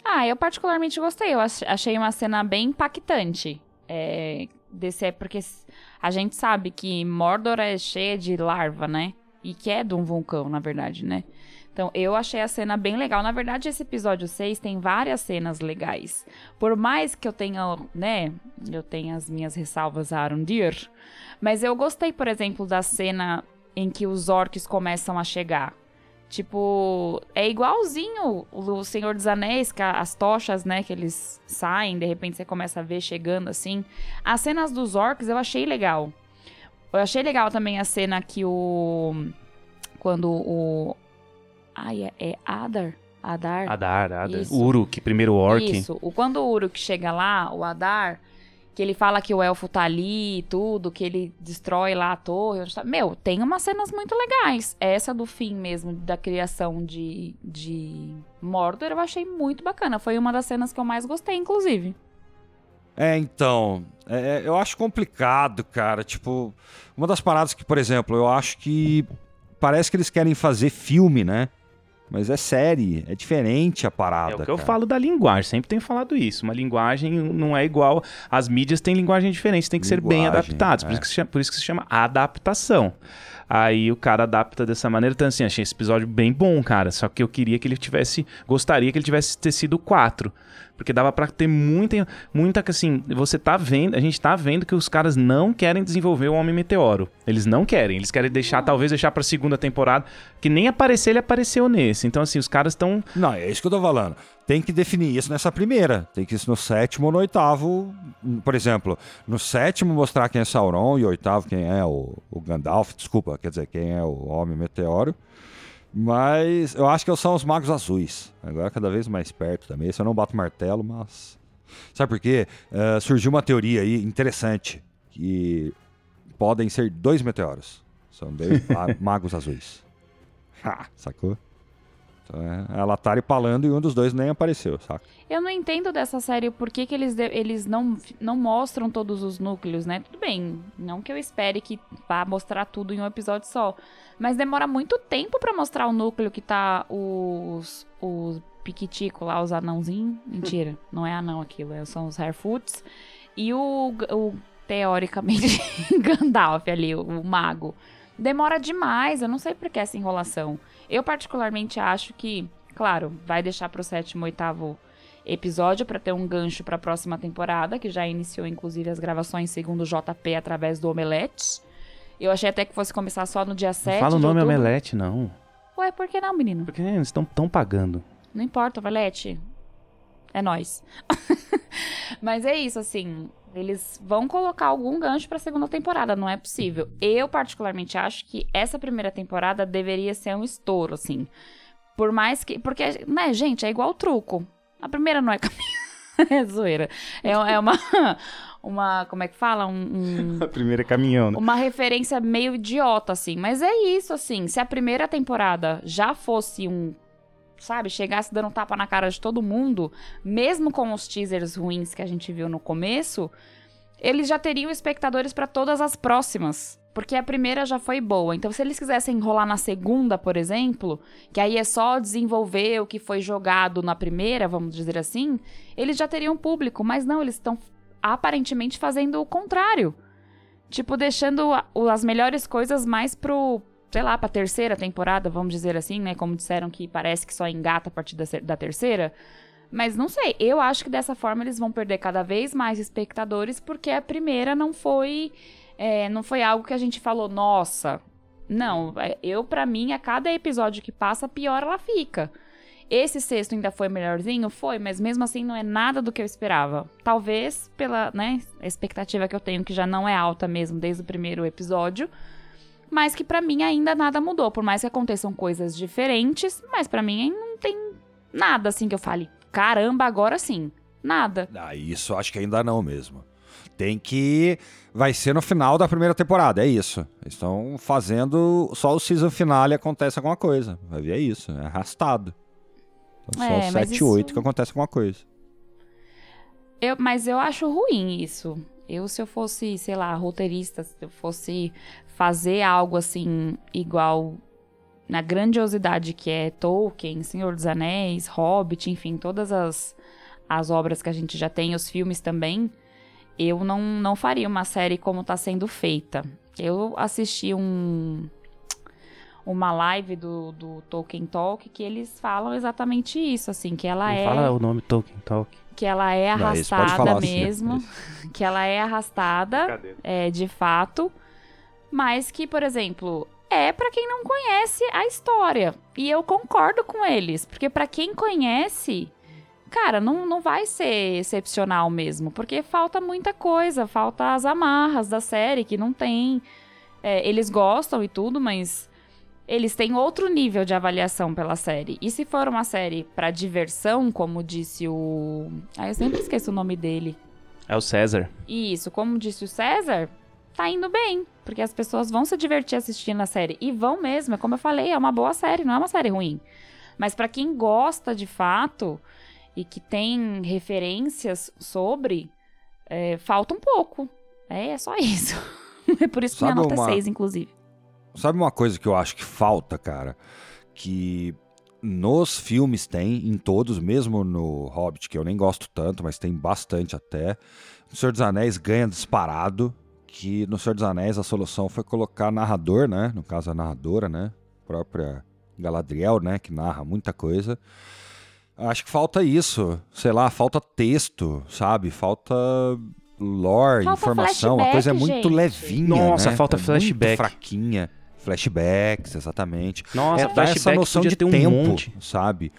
Ah, eu particularmente gostei, eu achei uma cena bem impactante, é, desse, é porque a gente sabe que Mordor é cheia de larva, né? E que é de um vulcão, na verdade, né? Então, eu achei a cena bem legal. Na verdade, esse episódio seis tem várias cenas legais. Por mais que eu tenha, né, eu tenha as minhas ressalvas a Arondir, mas eu gostei, por exemplo, da cena em que os orcs começam a chegar. Tipo, é igualzinho o Senhor dos Anéis, que as tochas, né, que eles saem, de repente você começa a ver chegando, assim. As cenas dos orcs eu achei legal. Eu achei legal também a cena que o... Quando o... Ai, é, é Adar? Adar? Adar, Adar. Isso. O Uruk, primeiro orc. Isso, o, quando o Uruk chega lá, o Adar... Que ele fala que o elfo tá ali e tudo, que ele destrói lá a torre. Onde tá... Meu, tem umas cenas muito legais. Essa do fim mesmo, da criação de, de Mordor, eu achei muito bacana. Foi uma das cenas que eu mais gostei, inclusive. É, então... É, eu acho complicado, cara. Tipo, uma das paradas que, por exemplo, eu acho que... Parece que eles querem fazer filme, né? Mas é série, é diferente a parada. É o que cara. Eu falo da linguagem, sempre tenho falado isso. Uma linguagem não é igual... As mídias têm linguagem diferente, tem que linguagem, ser bem adaptados. É. Por isso que se chama, por isso que se chama adaptação. Aí o cara adapta dessa maneira. Então assim, achei esse episódio bem bom, cara. Só que eu queria que ele tivesse... Gostaria que ele tivesse ter sido quatro. Porque dava pra ter muita... Muita, assim... Você tá vendo... A gente tá vendo que os caras não querem desenvolver o Homem Meteoro. Eles não querem. Eles querem deixar... Não. Talvez deixar pra segunda temporada. Que nem aparecer, ele apareceu nesse. Então, assim, os caras estão... Não, é isso que eu tô falando. Tem que definir isso nessa primeira. Tem que isso no sétimo ou no oitavo. Por exemplo, no sétimo mostrar quem é Sauron. E oitavo quem é o, o Gandalf. Desculpa, quer dizer, quem é o Homem Meteoro. Mas eu acho que são os Magos Azuis. Agora cada vez mais perto também. Isso eu não bato martelo, mas... Sabe por quê? Uh, surgiu uma teoria aí interessante. Que podem ser dois meteoros. São dois Magos Azuis. Ha, sacou? Então, é, ela tá palando e um dos dois nem apareceu, saca? Eu não entendo dessa série por que que eles, de, eles não, não mostram todos os núcleos, né? Tudo bem, não que eu espere que vá mostrar tudo em um episódio só. Mas demora muito tempo pra mostrar o núcleo que tá os, os piquitico lá, os anãozinhos. Mentira, não é anão aquilo, são os Harfoots. E o, o teoricamente, Gandalf ali, o, o mago. Demora demais, eu não sei por que essa enrolação. Eu particularmente acho que, claro, vai deixar pro sétimo, oitavo episódio pra ter um gancho pra próxima temporada, que já iniciou inclusive as gravações segundo o J P através do Omelete. Eu achei até que fosse começar só no dia sete. Não fala o nome Omelete, não. Ué, por que não, menino? Porque eles estão tão pagando. Não importa, Omelete. É nóis. Mas é isso, assim... Eles vão colocar algum gancho pra segunda temporada, não é possível. Eu, particularmente, acho que essa primeira temporada deveria ser um estouro, assim. Por mais que... Porque, né, gente, é igual o truco. A primeira não é... É zoeira. É, é uma... Uma... Como é que fala? Um, um... A primeira é caminhão, né? Uma referência meio idiota, assim. Mas é isso, assim. Se a primeira temporada já fosse um... Sabe, chegasse dando tapa na cara de todo mundo, mesmo com os teasers ruins que a gente viu no começo, eles já teriam espectadores pra todas as próximas, porque a primeira já foi boa. Então, se eles quisessem enrolar na segunda, por exemplo, que aí é só desenvolver o que foi jogado na primeira, vamos dizer assim, eles já teriam público, mas não, eles estão aparentemente fazendo o contrário. Tipo, deixando as melhores coisas mais pro... sei lá, pra terceira temporada, vamos dizer assim, né? Como disseram que parece que só engata a partir da, da terceira. Mas não sei, eu acho que dessa forma eles vão perder cada vez mais espectadores, porque a primeira não foi, é, não foi algo que a gente falou, nossa. Não, eu pra mim, a cada episódio que passa, pior ela fica. Esse sexto ainda foi melhorzinho? Foi, mas mesmo assim não é nada do que eu esperava. Talvez pela, né, expectativa que eu tenho, que já não é alta mesmo desde o primeiro episódio, mas que pra mim ainda nada mudou. Por mais que aconteçam coisas diferentes, mas pra mim não tem nada assim que eu fale, caramba, agora sim. Nada. Ah, isso acho que ainda não mesmo. Tem que... Vai ser no final da primeira temporada, é isso. Estão fazendo... Só o season finale acontece alguma coisa. Vai ver, é isso, é arrastado. Então, só é, o sete e oito isso... que acontece alguma coisa. Eu, mas eu acho ruim isso. Eu, se eu fosse, sei lá, roteirista, se eu fosse fazer algo assim, igual na grandiosidade que é Tolkien, Senhor dos Anéis, Hobbit, enfim, todas as, as obras que a gente já tem, os filmes também, eu não, não faria uma série como tá sendo feita. Eu assisti um, uma live do, do Tolkien Talk, que eles falam exatamente isso, assim, que ela não é... Fala o nome Tolkien Talk. Que ela é arrastada, não, falar, mesmo, assim, que ela é arrastada, é, de fato, mas que, por exemplo, é pra quem não conhece a história. E eu concordo com eles, porque pra quem conhece, cara, não, não vai ser excepcional mesmo, porque falta muita coisa, falta as amarras da série, que não tem. É, eles gostam e tudo, mas eles têm outro nível de avaliação pela série. E se for uma série pra diversão, como disse o... Ah, eu sempre esqueço o nome dele. É o César. Isso, como disse o César, tá indo bem, porque as pessoas vão se divertir assistindo a série, e vão mesmo, é como eu falei, é uma boa série, não é uma série ruim. Mas pra quem gosta de fato... e que tem referências sobre, é, falta um pouco. É, é só isso. É por isso que minha nota é seis, inclusive. Sabe uma coisa que eu acho que falta, cara? Que nos filmes tem, em todos, mesmo no Hobbit, que eu nem gosto tanto, mas tem bastante até. O Senhor dos Anéis ganha disparado, que no Senhor dos Anéis a solução foi colocar narrador, né? No caso, a narradora, né? A própria Galadriel, né? Que narra muita coisa. Acho que falta isso, sei lá, falta texto, sabe? Falta lore, falta informação, a coisa é muito gente. levinha, Nossa, né? falta é flashback. Muito fraquinha, flashbacks, exatamente. Nossa, é, dá essa noção de tempo, um sabe?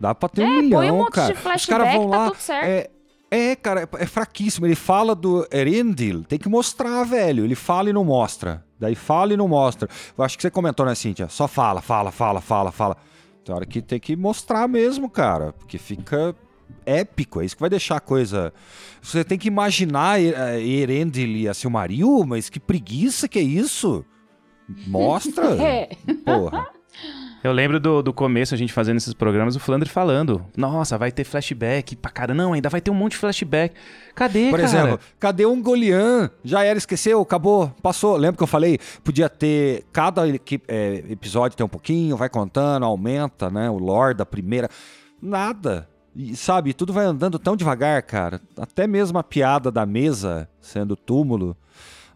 Dá pra ter é, um milhão, um monte cara. De flashback, os caras vão lá... Tá tudo certo. É, é, cara, é fraquíssimo. Ele fala do Eärendil, tem que mostrar, velho. Ele fala e não mostra. Daí fala e não mostra. Eu acho que você comentou, né, Cintia? Só fala, fala, fala, fala, fala. Tem hora que tem que mostrar mesmo, cara, porque fica épico, é isso que vai deixar a coisa... Você tem que imaginar Eärendil e a Silmaril, mas que preguiça que é isso? Mostra, porra. Eu lembro do, do começo, a gente fazendo esses programas, o Flandre falando, nossa, vai ter flashback pra cara, não, ainda vai ter um monte de flashback. Cadê, Por cara? Por exemplo, cadê um Golian? Já era, esqueceu, acabou, passou. Lembra que eu falei? Podia ter, cada é, episódio tem um pouquinho, vai contando, aumenta, né? O lore da primeira. Nada. E, sabe, tudo vai andando tão devagar, cara. Até mesmo a piada da mesa, sendo túmulo,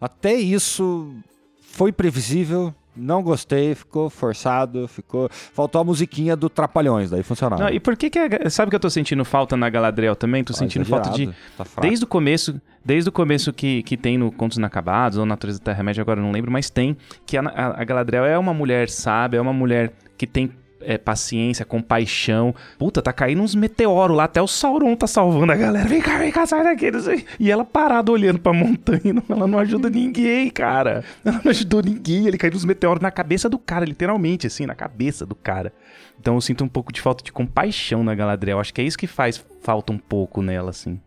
até isso foi previsível. Não gostei, ficou forçado, ficou... Faltou a musiquinha do Trapalhões, daí funcionava. Não, e por que que... A... Sabe que eu tô sentindo falta na Galadriel também? Tô ah, sentindo falta de... Tá desde o começo, desde o começo que, que tem no Contos Inacabados, ou na Natureza da Terra-média, agora eu não lembro, mas tem que a, a, a Galadriel é uma mulher sábia, é uma mulher que tem... É, paciência, compaixão. Puta, tá caindo uns meteoros lá. Até o Sauron tá salvando a galera. Vem cá, vem cá, sai daqui. E ela parada olhando pra montanha. Ela não ajuda ninguém, cara. Ela não ajudou ninguém. Ele caiu uns meteoros na cabeça do cara, literalmente, assim, na cabeça do cara. Então eu sinto um pouco de falta de compaixão na Galadriel. Acho que é isso que faz falta um pouco nela, assim.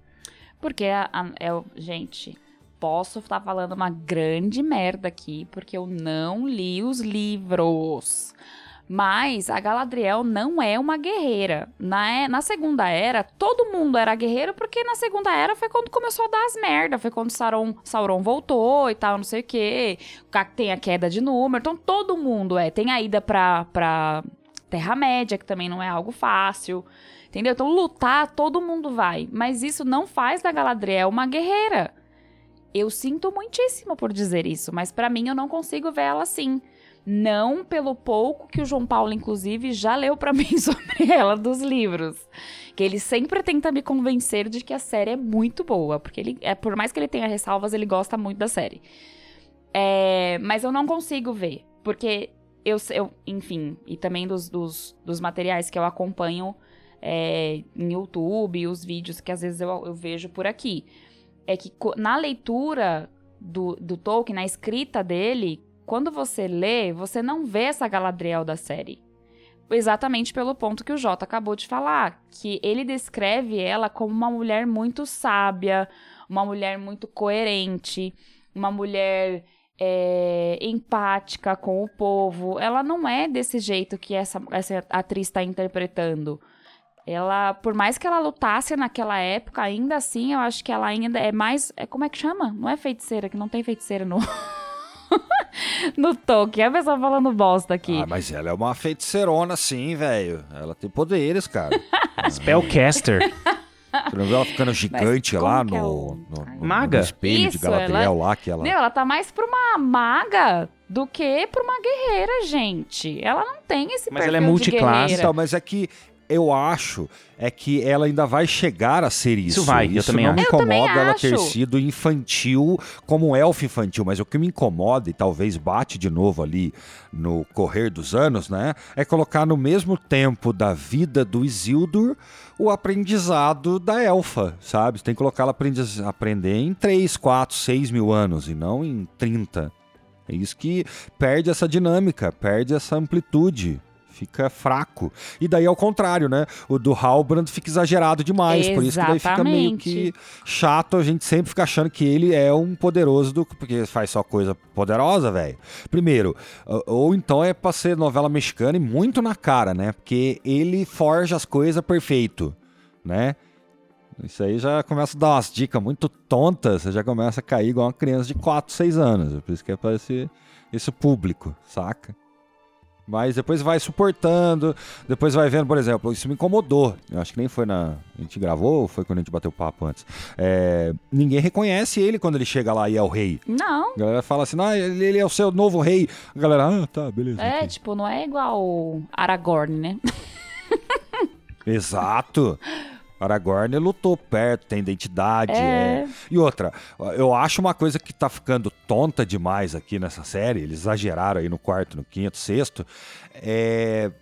Porque, a, a, eu, gente, posso estar falando uma grande merda aqui, porque eu não li os livros. Mas a Galadriel não é uma guerreira. Na, na Segunda Era, todo mundo era guerreiro, porque na Segunda Era foi quando começou a dar as merdas. Foi quando Sauron, Sauron voltou e tal, não sei o quê. Tem a queda de Númenor. Então, todo mundo é. Tem a ida pra, pra Terra-média, que também não é algo fácil. Entendeu? Então, lutar, todo mundo vai. Mas isso não faz da Galadriel uma guerreira. Eu sinto muitíssimo por dizer isso, mas pra mim eu não consigo ver ela assim. Não pelo pouco que o João Paulo, inclusive, já leu pra mim sobre ela dos livros. Que ele sempre tenta me convencer de que a série é muito boa. Porque ele, é, por mais que ele tenha ressalvas, ele gosta muito da série. É, mas eu não consigo ver. Porque eu, eu enfim, e também dos, dos, dos materiais que eu acompanho é, em YouTube, os vídeos que às vezes eu, eu vejo por aqui. É que na leitura do, do Tolkien, na escrita dele... Quando você lê, você não vê essa Galadriel da série. Exatamente pelo ponto que o Jota acabou de falar. Que ele descreve ela como uma mulher muito sábia, uma mulher muito coerente, uma mulher é, empática com o povo. Ela não é desse jeito que essa, essa atriz está interpretando. Ela, por mais que ela lutasse naquela época, ainda assim, eu acho que ela ainda é mais... É, como é que chama? Não é feiticeira, que não tem feiticeira no... no Tolkien, a pessoa falando bosta aqui. Ah, mas ela é uma feiticeirona, sim, velho. Ela tem poderes, cara. Spellcaster. Você não viu ela ficando gigante lá no, é o... no, no, maga. no espelho Isso, de Galadriel ela... lá? Que ela... Não, ela tá mais pra uma maga do que pra uma guerreira, gente. Ela não tem esse mas perfil de guerreira. Mas ela é multiclasse. Então, mas é que eu acho é que ela ainda vai chegar a ser isso. Isso vai, isso eu também não acho. Me incomoda ela acho. ter sido infantil, como um elfo infantil, mas o que me incomoda, e talvez bate de novo ali no correr dos anos, né, é colocar no mesmo tempo da vida do Isildur o aprendizado da elfa, sabe? Você tem que colocar ela aprendiz... aprender em três, quatro, seis mil anos e não em trinta. É isso que perde essa dinâmica, perde essa amplitude. Fica fraco. E daí ao contrário, né? O do Halbrand fica exagerado demais. Exatamente. Por isso que daí fica meio que chato. A gente sempre fica achando que ele é um poderoso, do porque faz só coisa poderosa, velho. Primeiro. Ou então é pra ser novela mexicana e muito na cara, né? Porque ele forja as coisas perfeito, né? Isso aí já começa a dar umas dicas muito tontas. Você já começa a cair igual uma criança de quatro, seis anos. Por isso que é pra esse, esse público, saca? Mas depois vai suportando, depois vai vendo, por exemplo, isso me incomodou. Eu acho que nem foi na... A gente gravou ou foi quando a gente bateu papo antes? É... Ninguém reconhece ele quando ele chega lá e é o rei. Não. A galera fala assim, ah, ele é o seu novo rei. A galera, ah, tá, beleza. É, aqui. Tipo, não é igual Aragorn, né? Exato. Aragorn lutou perto, tem identidade. É. É... E outra, eu acho uma coisa que tá ficando tonta demais aqui nessa série, eles exageraram aí no quarto, no quinto, sexto, é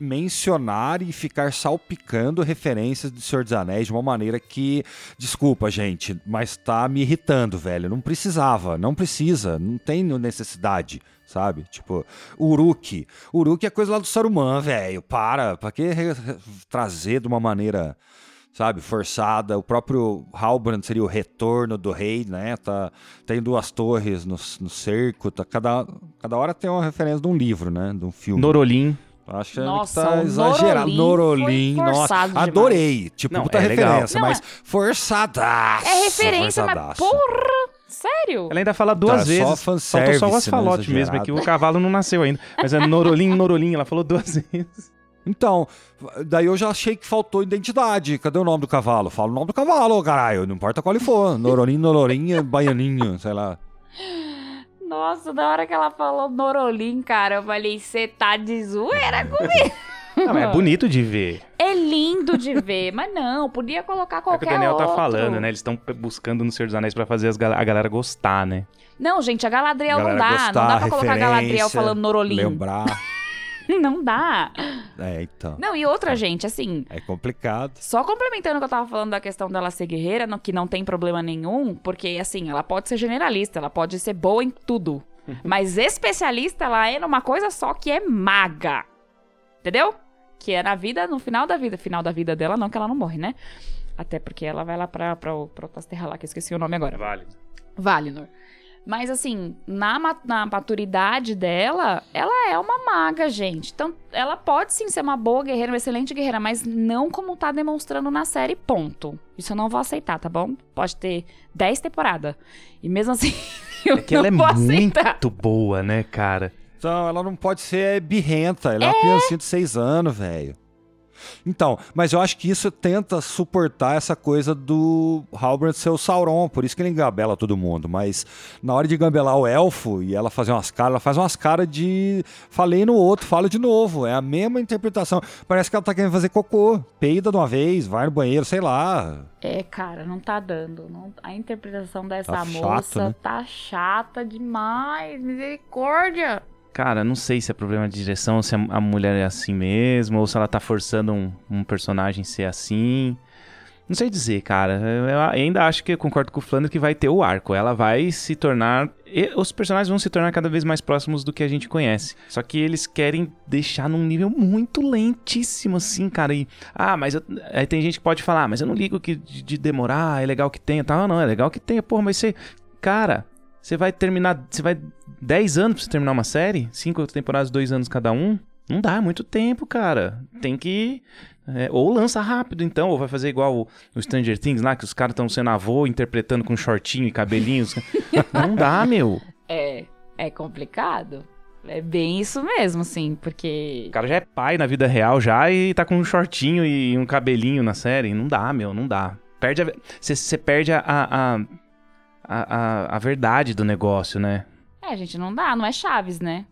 mencionar e ficar salpicando referências do Senhor dos Anéis de uma maneira que, desculpa, gente, mas tá me irritando, velho. Não precisava, não precisa, não tem necessidade. Sabe? Tipo, Uruk. Uruk é coisa lá do Saruman, velho. Para. Pra que re- trazer de uma maneira, sabe, forçada? O próprio Halbrand seria o retorno do rei, né? Tá, tem duas torres no, no cerco. Tá, cada, cada hora tem uma referência de um livro, né? De um filme. Norolim. Achando nossa, que tá exagerado. Norolim, Norolim nossa, adorei. Demais. Tipo, não, puta é referência, legal. Mas forçadaço. É referência, forçadaço. Mas porra. Sério? Ela ainda fala duas tá, vezes. Só faltou só o asfalote mesmo, é que o cavalo não nasceu ainda. Mas é Norolim, Norolim, ela falou duas vezes. Então, daí eu já achei que faltou identidade. Cadê o nome do cavalo? Fala o nome do cavalo, caralho. Não importa qual ele for. Norolim, Norolim, Baianinho, sei lá. Nossa, da hora que ela falou Norolim, cara, eu falei, você tá de zoeira comigo. Não, mas é bonito de ver. É lindo de ver, mas não, podia colocar qualquer outro. É o que o Daniel outro. Tá falando, né? Eles estão buscando no Senhor dos Anéis pra fazer as gal- a galera gostar, né? Não, gente, a Galadriel a não dá. Gostar, não dá pra colocar a Galadriel falando Norolim. Lembrar. Não dá. É, então. Não, e outra, é, gente, assim... É complicado. Só complementando o que eu tava falando da questão dela ser guerreira, no, que não tem problema nenhum, porque, assim, ela pode ser generalista, ela pode ser boa em tudo. Mas especialista, ela é numa coisa só que é maga. Entendeu? Que é na vida, no final da vida. Final da vida dela, não, que ela não morre, né? Até porque ela vai lá pra, pra, pra outras terras lá, que eu esqueci o nome agora. Valinor. Valinor. Mas assim, na, na maturidade dela, ela é uma maga, gente. Então, ela pode sim ser uma boa guerreira, uma excelente guerreira, mas não como tá demonstrando na série, ponto. Isso eu não vou aceitar, tá bom? Pode ter dez temporadas. E mesmo assim, eu é que não ela vou é aceitar. Muito boa, né, cara? Então, ela não pode ser birrenta. Ela é, é uma criança de seis anos, velho. Então, mas eu acho que isso tenta suportar essa coisa do Halbrand ser o Sauron. Por isso que ele engabela todo mundo. Mas na hora de gambelar o elfo e ela fazer umas caras, ela faz umas caras de... Falei no outro, falo de novo. É a mesma interpretação. Parece que ela tá querendo fazer cocô. Peida de uma vez, vai no banheiro, sei lá. É, cara, não tá dando. Não... A interpretação dessa tá moça chato, né? Tá chata demais. Misericórdia. Cara, não sei se é problema de direção, se a mulher é assim mesmo, ou se ela tá forçando um, um personagem ser assim. Não sei dizer, cara. Eu ainda acho que eu concordo com o Flandre que vai ter o arco. Ela vai se tornar... Os personagens vão se tornar cada vez mais próximos do que a gente conhece. Só que eles querem deixar num nível muito lentíssimo, assim, cara. E, ah, mas... Eu... Aí tem gente que pode falar, mas eu não ligo que de demorar, é legal que tenha. Tá, não, é legal que tenha. Porra, mas você... Cara... Você vai terminar... Você vai... dez anos pra você terminar uma série? cinco temporadas, dois anos cada um? Não dá, é muito tempo, cara. Tem que... É, ou lança rápido, então. Ou vai fazer igual o, o Stranger Things lá, que os caras estão sendo avô, interpretando com shortinho e cabelinhos. Não dá, meu. É, é complicado. É bem isso mesmo, assim, porque... O cara já é pai na vida real já e tá com um shortinho e um cabelinho na série. Não dá, meu, não dá. Perde a... Você perde a... a, a... A, a, a verdade do negócio, né? É, gente, não dá, não é Chaves, né?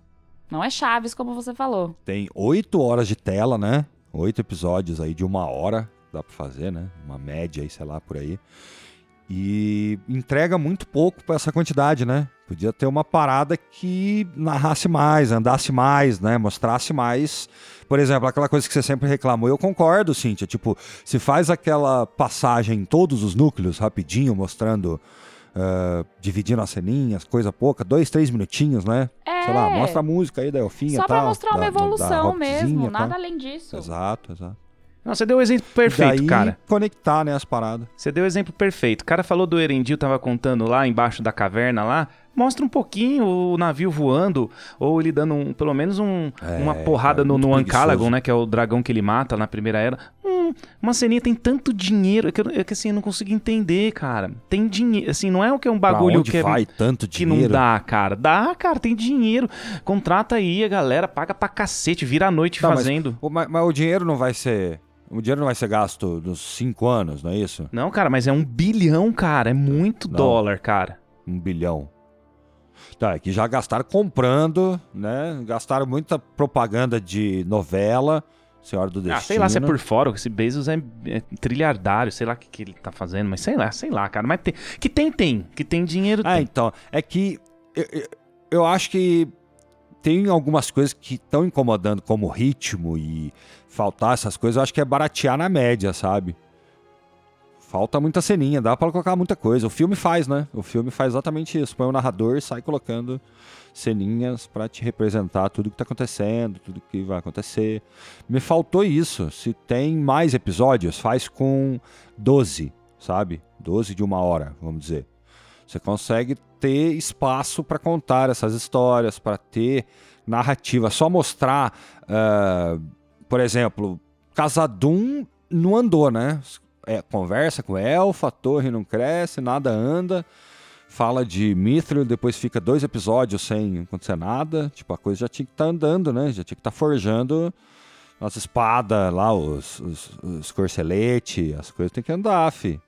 Não é Chaves, como você falou. Tem oito horas de tela, né? Oito episódios aí de uma hora, dá pra fazer, né? Uma média aí, sei lá, por aí. E entrega muito pouco pra essa quantidade, né? Podia ter uma parada que narrasse mais, andasse mais, né? Mostrasse mais. Por exemplo, aquela coisa que você sempre reclamou, eu concordo, Cintia. Tipo, se faz aquela passagem em todos os núcleos, rapidinho, mostrando... Uh, dividindo as ceninhas, coisa pouca, dois, três minutinhos, né? É. Sei lá, mostra a música aí da Elfinha e tal. Só pra mostrar da, uma evolução mesmo, nada tal. Além disso. Exato, exato. Não, você deu o exemplo perfeito, daí, cara. Conectar, né, as paradas. Você deu o exemplo perfeito. O cara falou do Eärendil, tava contando lá embaixo da caverna lá. Mostra um pouquinho o navio voando, ou ele dando um, pelo menos um, é, uma porrada é no, no Ancalagon, né? Que é o dragão que ele mata na Primeira Era. Hum, uma ceninha tem tanto dinheiro, é que, é que assim, eu não consigo entender, cara. Tem dinheiro, assim, não é o que é um bagulho que, vai, é, tanto que não dá, cara. Dá, cara, tem dinheiro. Contrata aí a galera, paga pra cacete, vira a noite tá, fazendo. Mas, mas, mas o dinheiro não vai ser... O dinheiro não vai ser gasto nos cinco anos, não é isso? Não, cara, mas é um bilhão, cara. É muito não. dólar, cara. Um bilhão. Tá, é que já gastaram comprando, né? Gastaram muita propaganda de novela, Senhor do Destino. Ah, sei lá se é por fora, esse Bezos é, é trilhardário, sei lá o que, que ele tá fazendo, mas sei lá, sei lá, cara. Mas tem, que tem, tem. Que tem dinheiro, ah, tem. Ah, então, é que eu, eu, eu acho que tem algumas coisas que estão incomodando, como ritmo e faltar essas coisas. Eu acho que é baratear na média, sabe? Falta muita ceninha, dá pra colocar muita coisa. O filme faz, né? O filme faz exatamente isso. Põe o narrador e sai colocando ceninhas pra te representar tudo que tá acontecendo, tudo que vai acontecer. Me faltou isso. Se tem mais episódios, faz com doze, sabe? doze de uma hora, vamos dizer. Você consegue ter espaço pra contar essas histórias, pra ter narrativa. Só mostrar, uh, por exemplo, Khazad-dûm não andou, né? É, conversa com elfa, a torre não cresce, nada anda, fala de Mithril, depois fica dois episódios sem acontecer nada, tipo, a coisa já tinha que estar tá andando, né? Já tinha que estar tá forjando nossa espada lá, os, os, os corceletes, as coisas tem que andar, fi.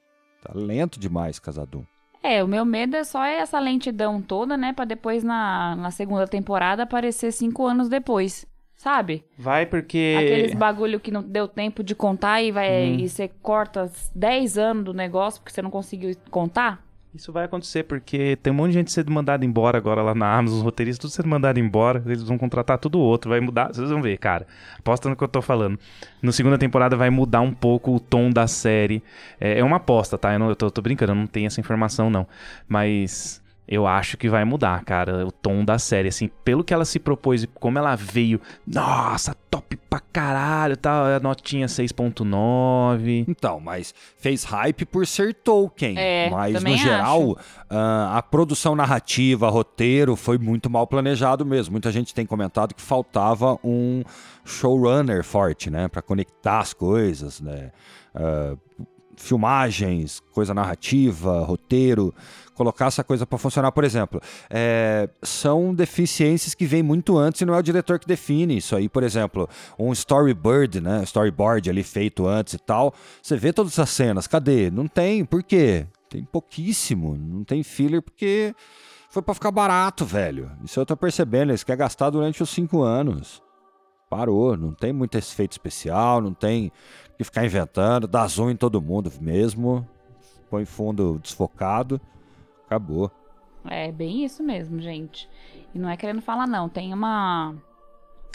Tá lento demais, Khazad-dûm. É, o meu medo é só essa lentidão toda, né? Pra depois, na, na segunda temporada, aparecer cinco anos depois. Sabe? Vai porque... Aqueles bagulho que não deu tempo de contar e vai hum. e você corta dez anos do negócio porque você não conseguiu contar? Isso vai acontecer porque tem um monte de gente sendo mandada embora agora lá na Amazon, os roteiristas tudo sendo mandado embora, eles vão contratar tudo outro, vai mudar, vocês vão ver, cara. Aposta no que eu tô falando. Na segunda temporada vai mudar um pouco o tom da série. É, é uma aposta, tá? Eu, não, eu tô, tô brincando, eu não tenho essa informação não. Mas... eu acho que vai mudar, cara, o tom da série, assim, pelo que ela se propôs e como ela veio, nossa, top pra caralho, tá, a notinha seis ponto nove. Então, mas fez hype por ser Tolkien, é, mas no geral, a, a produção narrativa, roteiro, foi muito mal planejado mesmo. Muita gente tem comentado que faltava um showrunner forte, né, pra conectar as coisas, né, uh, filmagens, coisa narrativa, roteiro, colocar essa coisa para funcionar, por exemplo, é, são deficiências que vêm muito antes e não é o diretor que define isso aí, por exemplo, um storyboard, né, storyboard ali feito antes e tal, você vê todas essas cenas, cadê? Não tem, por quê? Tem pouquíssimo, não tem filler porque foi para ficar barato, velho, isso eu tô percebendo, eles querem gastar durante os cinco anos. Parou, não tem muito efeito especial, não tem que ficar inventando, dá zoom em todo mundo mesmo, põe fundo desfocado, acabou. É bem isso mesmo, gente. E não é querendo falar não, tem uma,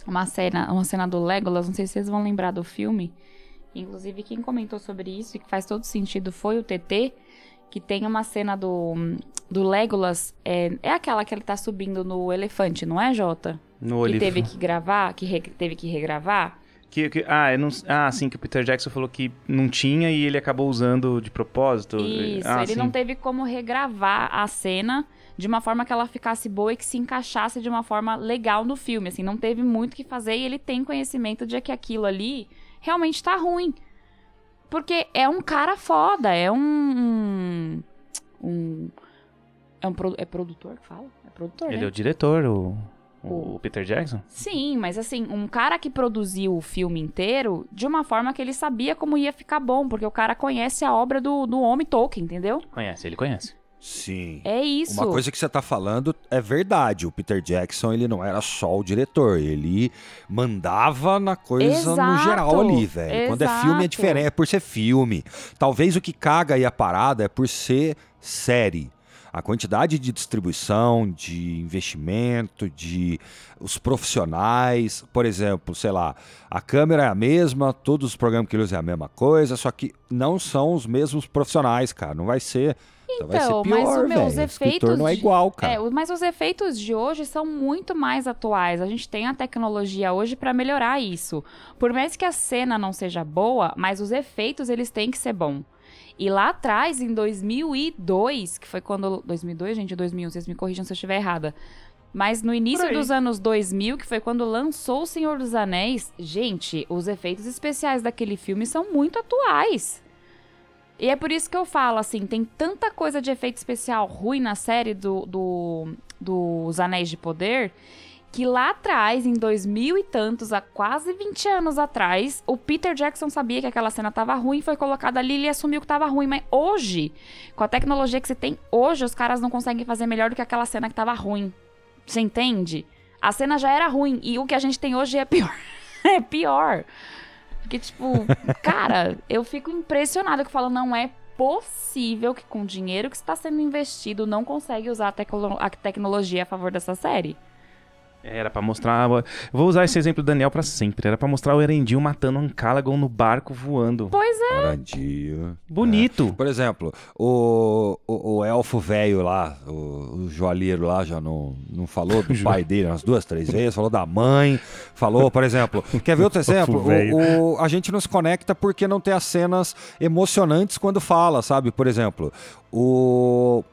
uma, cena, uma cena do Legolas, não sei se vocês vão lembrar do filme, inclusive quem comentou sobre isso e que faz todo sentido foi o T T, que tem uma cena do, do Legolas, é, é aquela que ele tá subindo no elefante, não é, Jota? No que teve que gravar, que re, teve que regravar. Que, que, ah, eu não, ah, sim, que o Peter Jackson falou que não tinha e ele acabou usando de propósito. Isso, ah, ele sim. não teve como regravar a cena de uma forma que ela ficasse boa e que se encaixasse de uma forma legal no filme. Assim, não teve muito o que fazer e ele tem conhecimento de que aquilo ali realmente tá ruim. Porque é um cara foda, é um... um é um é produtor que fala? É produtor, Ele né? é o diretor, o... O Peter Jackson? Sim, mas assim, um cara que produziu o filme inteiro de uma forma que ele sabia como ia ficar bom, porque o cara conhece a obra do, do homem Tolkien, entendeu? Conhece, ele conhece. Sim. É isso. Uma coisa que você tá falando é verdade. O Peter Jackson, ele não era só o diretor. Ele mandava na coisa Exato. no geral ali, velho. Exato. Quando é filme é diferente, é por ser filme. Talvez o que caga aí a parada é por ser série. A quantidade de distribuição, de investimento, de os profissionais, por exemplo, sei lá, a câmera é a mesma, todos os programas que ele usa é a mesma coisa, só que não são os mesmos profissionais, cara. Não vai ser... Então, vai ser pior, mas o meu, os efeitos não é igual, cara. É, mas os efeitos de hoje são muito mais atuais. A gente tem a tecnologia hoje para melhorar isso. Por mais que a cena não seja boa, mas os efeitos eles têm que ser bons. E lá atrás, em dois mil e dois, que foi quando... dois mil e dois, gente, dois mil e um, vocês me corrijam se eu estiver errada. Mas no início dos anos dois mil, que foi quando lançou O Senhor dos Anéis, gente, os efeitos especiais daquele filme são muito atuais. E é por isso que eu falo, assim, tem tanta coisa de efeito especial ruim na série do, do, do Os Anéis de Poder, que lá atrás, em dois mil e tantos, há quase vinte anos atrás, o Peter Jackson sabia que aquela cena tava ruim, foi colocada ali e ele assumiu que tava ruim. Mas hoje, com a tecnologia que você tem hoje, os caras não conseguem fazer melhor do que aquela cena que tava ruim. Você entende? A cena já era ruim e o que a gente tem hoje é pior. É pior. Porque, tipo, cara, eu fico impressionada que eu falo, não é possível que com o dinheiro que está sendo investido não consegue usar a, tecno- a tecnologia a favor dessa série. Era pra mostrar... Vou usar esse exemplo do Daniel pra sempre. Era pra mostrar o Eärendil matando um Calagon no barco voando. Pois é. Arondir. Bonito. É. Por exemplo, o, o, o elfo velho lá, o, o joalheiro lá, já não, não falou do pai dele umas duas, três vezes, falou da mãe, falou, por exemplo... Quer ver outro exemplo? O, o, a gente não se conecta porque não tem as cenas emocionantes quando fala, sabe? Por exemplo, o...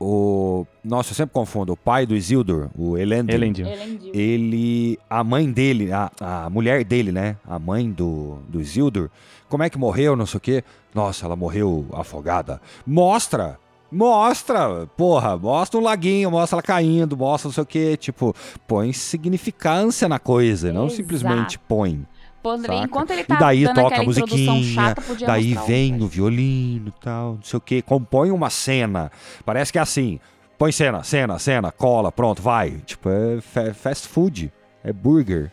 O... Nossa, eu sempre confundo. O pai do Isildur, o Elendil. Elendil. Elendil. Ele... A mãe dele, a, a mulher dele, né? A mãe do, do Isildur. Como é que morreu, não sei o quê? Nossa, ela morreu afogada. Mostra! Mostra! Porra, mostra um laguinho, mostra ela caindo, mostra não sei o quê. Tipo, põe significância na coisa. Exato. Não simplesmente põe. Poderia, enquanto ele tá e daí toca a musiquinha, chata, daí vem um, o violino e tal, não sei o que, compõe uma cena, parece que é assim, põe cena, cena, cena, cola, pronto, vai, tipo, é fast food, é burger.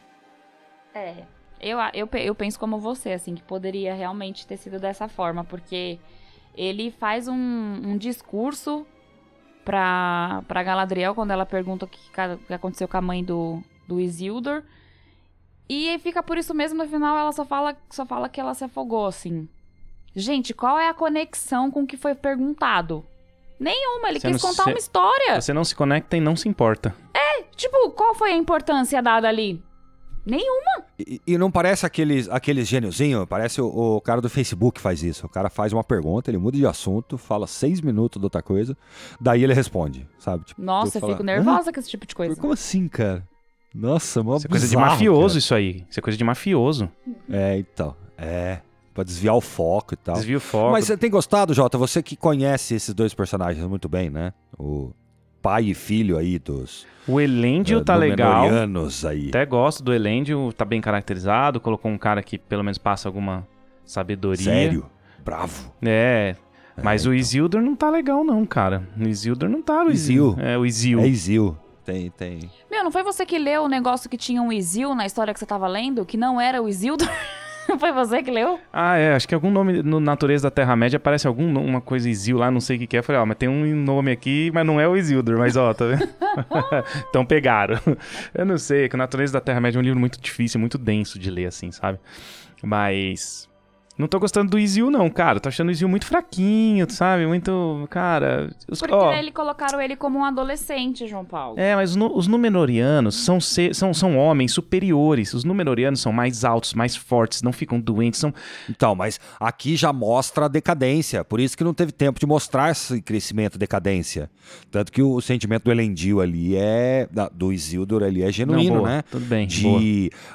É, eu, eu, eu penso como você, assim, que poderia realmente ter sido dessa forma, porque ele faz um, um discurso pra, pra Galadriel, quando ela pergunta o que, que aconteceu com a mãe do, do Isildur. E fica por isso mesmo, no final ela só fala, só fala que ela se afogou, assim. Gente, qual é a conexão com o que foi perguntado? Nenhuma, ele você quis contar se... uma história. Você não se conecta e não se importa. É, tipo, qual foi a importância dada ali? Nenhuma. E, e não parece aqueles, aqueles gêniozinho, parece o, o cara do Facebook faz isso. O cara faz uma pergunta, ele muda de assunto, fala seis minutos de outra coisa, daí ele responde, sabe? Tipo, nossa, eu fala, fico nervosa ah, com esse tipo de coisa. Como assim, cara? Nossa, mó isso é coisa bizarro, de mafioso, cara. Isso aí. Isso é coisa de mafioso. É, então. É. Pra desviar o foco e tal. Desvia o foco. Mas você tem gostado, Jota? Você que conhece esses dois personagens muito bem, né? O pai e filho aí dos... O Elendil tá legal. Aí. Até gosto do Elendil. Tá bem caracterizado. Colocou um cara que pelo menos passa alguma sabedoria. Sério? Bravo. É... é mas então. O Isildur não tá legal não, cara. O Isildur não tá. O Isil. Isil. É, o Isil. É Isil. Tem, tem. Meu, não foi você que leu o negócio que tinha um Isil na história que você tava lendo? Que não era o Isildur? Não foi você que leu? Ah, é. Acho que algum nome na natureza da Terra-média aparece alguma coisa Isil lá, não sei o que que é. Eu falei, ó, mas tem um nome aqui, mas não é o Isildur. Mas ó, tá vendo? Então pegaram. Eu não sei, é que a natureza da Terra-média é um livro muito difícil, muito denso de ler, assim, sabe? Mas... não tô gostando do Isil, não, cara. Tô achando o Isil muito fraquinho, sabe? Muito, cara... Os... Porque oh. eles colocaram ele como um adolescente, João Paulo. É, mas no, os Númenóreanos são, se, são, são homens superiores. Os Númenóreanos são mais altos, mais fortes, não ficam doentes, são... Então, mas aqui já mostra a decadência. Por isso que não teve tempo de mostrar esse crescimento, decadência. Tanto que o, o sentimento do Elendil ali é... do Isildur ali é genuíno, não, boa, né? Tudo bem, de... boa.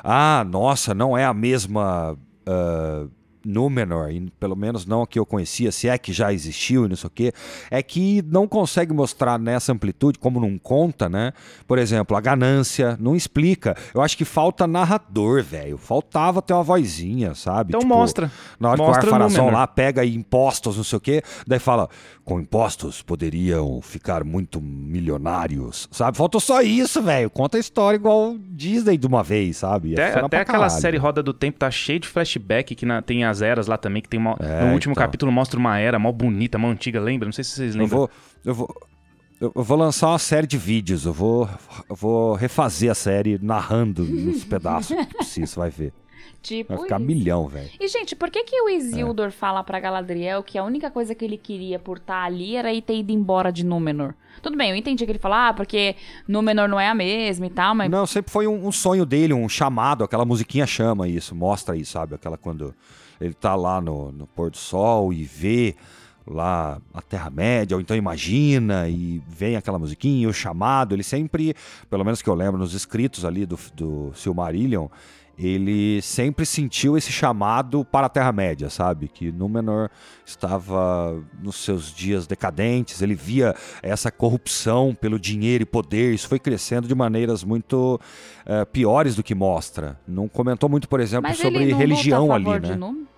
Ah, nossa, não é a mesma... Uh... Númenor, e pelo menos não a que eu conhecia, se é que já existiu e não sei o quê, é que não consegue mostrar nessa amplitude, como não conta, né? Por exemplo, a ganância, não explica. Eu acho que falta narrador, velho. Faltava ter uma vozinha, sabe? Então tipo, mostra. Na hora mostra que o Ar-Pharazôn lá pega impostos, não sei o quê, daí fala, com impostos poderiam ficar muito milionários, sabe? Faltou só isso, velho. Conta a história igual Disney de uma vez, sabe? Até, até aquela caralho. série Roda do Tempo tá cheia de flashback que na, tem a as eras lá também, que tem uma... É, no último então. capítulo mostra uma era mó bonita, mó antiga, lembra? Não sei se vocês lembram. Eu vou, eu vou, eu vou lançar uma série de vídeos, eu vou, eu vou refazer a série narrando nos pedaços que precisa, vai ver. Tipo vai ficar isso. milhão, velho. E, gente, por que que o Isildur é. fala pra Galadriel que a única coisa que ele queria por estar ali era ir ter ido embora de Númenor? Tudo bem, eu entendi que ele fala, ah, porque Númenor não é a mesma e tal, mas... Não, sempre foi um, um sonho dele, um chamado, aquela musiquinha chama isso, mostra isso, sabe? Aquela quando... Ele tá lá no, no pôr do sol e vê lá a Terra-média, ou então imagina, e vem aquela musiquinha, o chamado. Ele sempre, pelo menos que eu lembro, nos escritos ali do, do Silmarillion, ele sempre sentiu esse chamado para a Terra-média, sabe? Que Númenor estava nos seus dias decadentes, ele via essa corrupção pelo dinheiro e poder, isso foi crescendo de maneiras muito uh, piores do que mostra. Não comentou muito, por exemplo, mas sobre ele não religião luta a favor ali, de né? Númenor?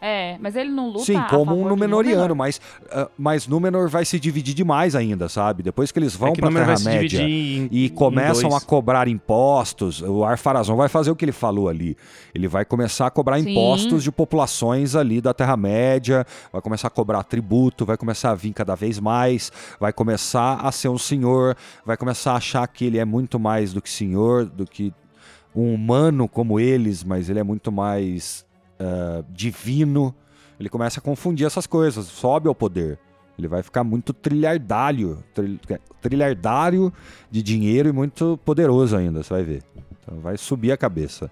É, mas ele não luta. Sim, como um Númenoriano, mas, uh, mas Númenor vai se dividir demais ainda, sabe? Depois que eles vão é para a Terra-média e começam a cobrar impostos, o Ar-Pharazôn vai fazer o que ele falou ali. Ele vai começar a cobrar Sim. impostos de populações ali da Terra-média, vai começar a cobrar tributo, vai começar a vir cada vez mais, vai começar a ser um senhor, vai começar a achar que ele é muito mais do que senhor, do que um humano como eles, mas ele é muito mais... Uh, divino, ele começa a confundir essas coisas, sobe ao poder. Ele vai ficar muito trilhardário, tri, trilhardário de dinheiro e muito poderoso ainda, você vai ver. Então vai subir a cabeça.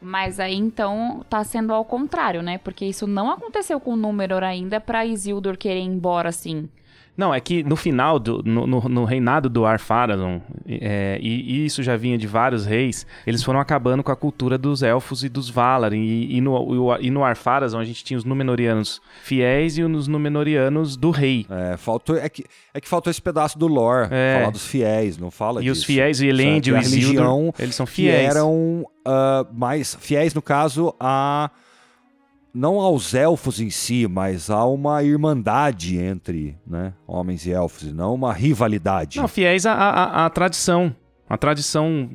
Mas aí então tá sendo ao contrário, né? Porque isso não aconteceu com o Númenor ainda pra Isildur querer ir embora assim. Não, é que no final, do, no, no, no reinado do Ar-Pharazôn, é, e, e isso já vinha de vários reis, eles foram acabando com a cultura dos elfos e dos Valar. E, e no, e no Ar-Pharazôn a gente tinha os Númenóreanos fiéis e os Númenóreanos do rei. É, faltou, é, que, é que faltou esse pedaço do lore, é. falar dos fiéis, não fala e disso. E os fiéis, o Elendil e o Isildur, eles são fiéis. Que eram uh, mais fiéis, no caso, a... não aos elfos em si, mas há uma irmandade entre, né, homens e elfos, e não uma rivalidade. Não, fiéis à, à, à tradição, a tradição,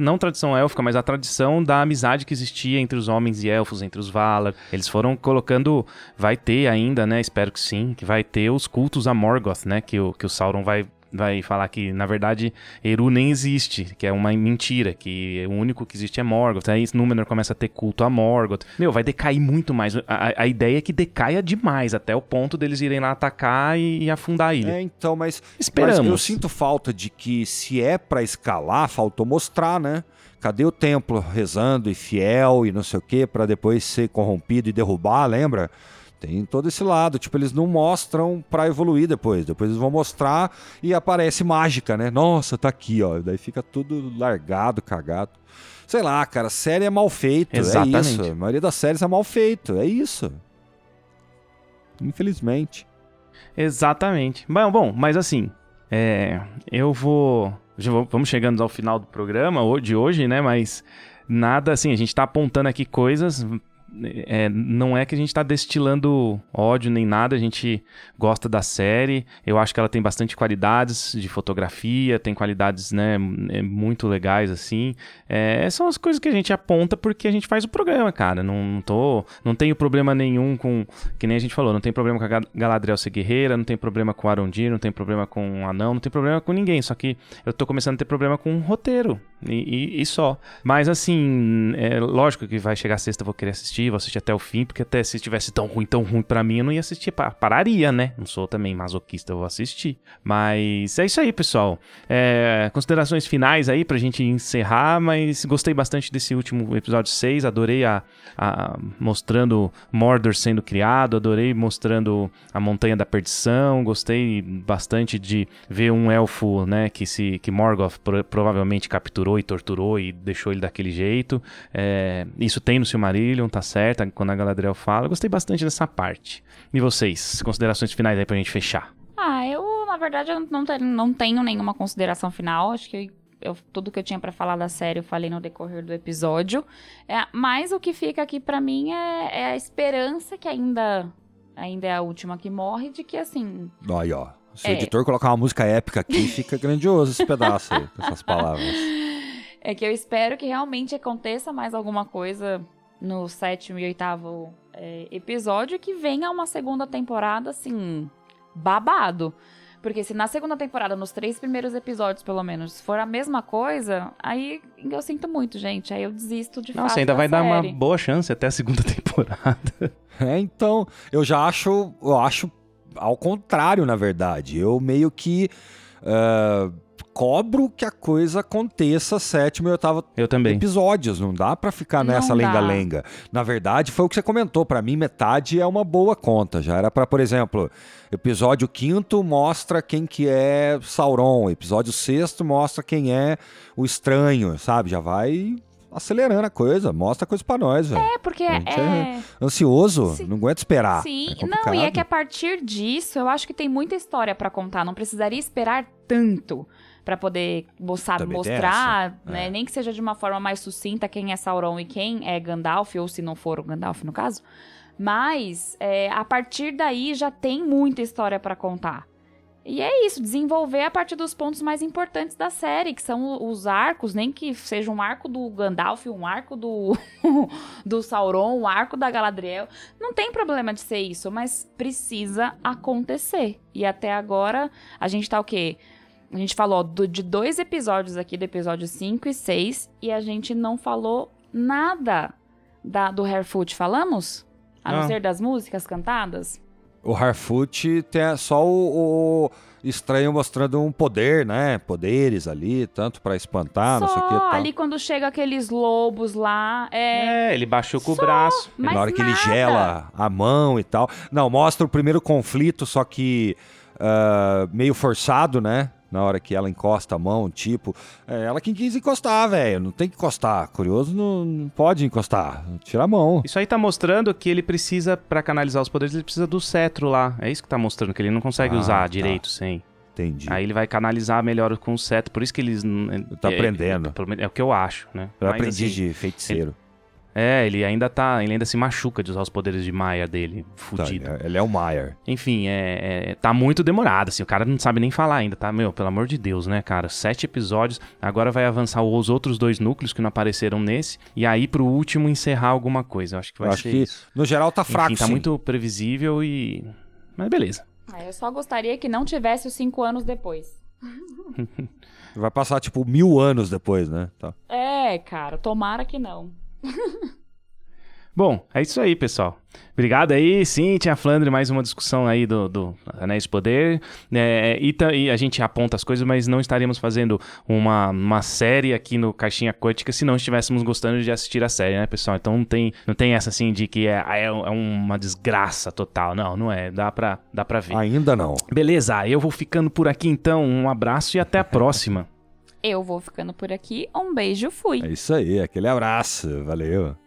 não tradição élfica, mas a tradição da amizade que existia entre os homens e elfos, entre os Valar. Eles foram colocando, vai ter ainda, né, espero que sim, que vai ter os cultos a Morgoth, né, que o, que o Sauron vai... vai falar que, na verdade, Eru nem existe, que é uma mentira, que o único que existe é Morgoth. Aí Númenor começa a ter culto a Morgoth. Meu, vai decair muito mais. A, a ideia é que decaia demais, até o ponto deles irem lá atacar e, e afundar a ilha. É, então, mas... Esperamos. Mas eu sinto falta de que, se é pra escalar, faltou mostrar, né? Cadê o templo rezando e fiel e não sei o quê, pra depois ser corrompido e derrubar, lembra? Tem todo esse lado, tipo, eles não mostram pra evoluir depois, depois eles vão mostrar e aparece mágica, né? Nossa, tá aqui, ó, daí fica tudo largado, cagado. Sei lá, cara, série é mal feito, Exatamente. é isso, a maioria das séries é mal feito, é isso. Infelizmente. Exatamente. Bom, bom, mas assim, é, eu vou, já vamos chegando ao final do programa de hoje, né, mas nada assim, a gente tá apontando aqui coisas... É, não é que a gente tá destilando ódio nem nada, a gente gosta da série, eu acho que ela tem bastante qualidades de fotografia, tem qualidades, né, muito legais, assim, é, são as coisas que a gente aponta porque a gente faz o programa, cara, não, não tô, não tenho problema nenhum com, que nem a gente falou, não tem problema com a Galadriel ser guerreira, não tem problema com o Arondir, não tem problema com o Anão, não tem problema com ninguém, só que eu tô começando a ter problema com o roteiro, e, e, e só, mas assim, é lógico que vai chegar sexta, eu vou querer assistir, vou assistir até o fim, porque até se estivesse tão ruim, tão ruim pra mim, eu não ia assistir, pararia, né? Não sou também masoquista, eu vou assistir. Mas é isso aí, pessoal. É, considerações finais aí pra gente encerrar, mas gostei bastante desse último episódio seis, adorei a, a mostrando Mordor sendo criado, adorei mostrando a Montanha da Perdição, gostei bastante de ver um elfo, né, que, se, que Morgoth pro, provavelmente capturou capturou e torturou e deixou ele daquele jeito. É, isso tem no Silmarillion, tá certo, quando a Galadriel fala. Eu gostei bastante dessa parte. E vocês? Considerações finais aí pra gente fechar? Ah, eu, na verdade, eu não, te, não tenho nenhuma consideração final. Acho que eu, tudo que eu tinha pra falar da série eu falei no decorrer do episódio. É, mas o que fica aqui pra mim é, é a esperança que ainda... Ainda é a última que morre, de que assim... Aí, ó. Se o é... editor colocar uma música épica aqui, fica grandioso esse pedaço aí, com essas palavras. É que eu espero que realmente aconteça mais alguma coisa no sétimo e oitavo é, episódio, que venha uma segunda temporada, assim, babado. Porque se na segunda temporada, nos três primeiros episódios, pelo menos, for a mesma coisa, aí eu sinto muito, gente. Aí eu desisto de fato. Nossa, ainda vai série. Dar uma boa chance até a segunda temporada. É, então, eu já acho, eu acho ao contrário, na verdade. Eu meio que uh, cobro que a coisa aconteça sétimo e oitavo eu também. Episódios. Não dá pra ficar nessa não lenga-lenga. Dá. Na verdade, foi o que você comentou. Pra mim, metade é uma boa conta. Já era pra, por exemplo, episódio quinto mostra quem que é Sauron. Episódio sexto mostra quem é o estranho, sabe? Já vai... acelerando a coisa, mostra a coisa pra nós, velho. É, porque é... é... ansioso, sim. Não aguenta esperar. Sim, é não, e é que a partir disso, eu acho que tem muita história pra contar, não precisaria esperar tanto pra poder mostrar, mostrar né? É. Nem que seja de uma forma mais sucinta quem é Sauron e quem é Gandalf, ou se não for o Gandalf, no caso. Mas, é, a partir daí, já tem muita história pra contar. E é isso, desenvolver a partir dos pontos mais importantes da série, que são os arcos, nem que seja um arco do Gandalf, um arco do, do Sauron, um arco da Galadriel. Não tem problema de ser isso, mas precisa acontecer. E até agora, a gente tá o quê? A gente falou do, de dois episódios aqui, do episódio cinco e seis, e a gente não falou nada da, do Harfoot, falamos? A não, não ser das músicas cantadas? O Harfoot tem só o, o estranho mostrando um poder, né? Poderes ali, tanto pra espantar, só não sei o que. Só ali quando chega aqueles lobos lá. É, é ele baixou com só, o braço. E na hora que nada. Ele gela a mão e tal. Não, mostra o primeiro conflito, só que uh, meio forçado, né? Na hora que ela encosta a mão, tipo... É ela quem quis encostar, velho. Não tem que encostar. Curioso não, não pode encostar. Tira a mão. Isso aí tá mostrando que ele precisa, pra canalizar os poderes, ele precisa do cetro lá. É isso que tá mostrando, que ele não consegue ah, usar tá. direito sem. Entendi. Aí ele vai canalizar melhor com o cetro. Por isso que eles... Tá é, aprendendo. É, é o que eu acho, né? Eu Mas, aprendi assim, de feiticeiro. Ele... É, ele ainda tá, ele ainda se machuca de usar os poderes de Maia dele, fudido. Tá, ele é o Maia. Enfim, é, é, tá muito demorado, assim, o cara não sabe nem falar ainda, tá? Meu, pelo amor de Deus, né, cara? Sete episódios, agora vai avançar os outros dois núcleos que não apareceram nesse, e aí pro último encerrar alguma coisa, eu acho que vai eu ser acho que, isso. No geral tá fraco, enfim, tá sim. Muito previsível e... Mas beleza. Ah, eu só gostaria que não tivesse os cinco anos depois. Vai passar, tipo, mil anos depois, né? Tá. É, cara, tomara que não. Bom, é isso aí, pessoal. Obrigado aí, Cintia, Flandre, mais uma discussão aí do, do Anéis de Poder. É, e, t- e a gente aponta as coisas, mas não estaríamos fazendo uma, uma série aqui no Caixinha Quântica se não estivéssemos gostando de assistir a série, né, pessoal? Então não tem, não tem essa assim de que é, é uma desgraça total. Não, não é. Dá pra, dá pra ver. Ainda não. Beleza, eu vou ficando por aqui então. Um abraço e até a próxima. Eu vou ficando por aqui. Um beijo, fui. É isso aí, aquele abraço. Valeu.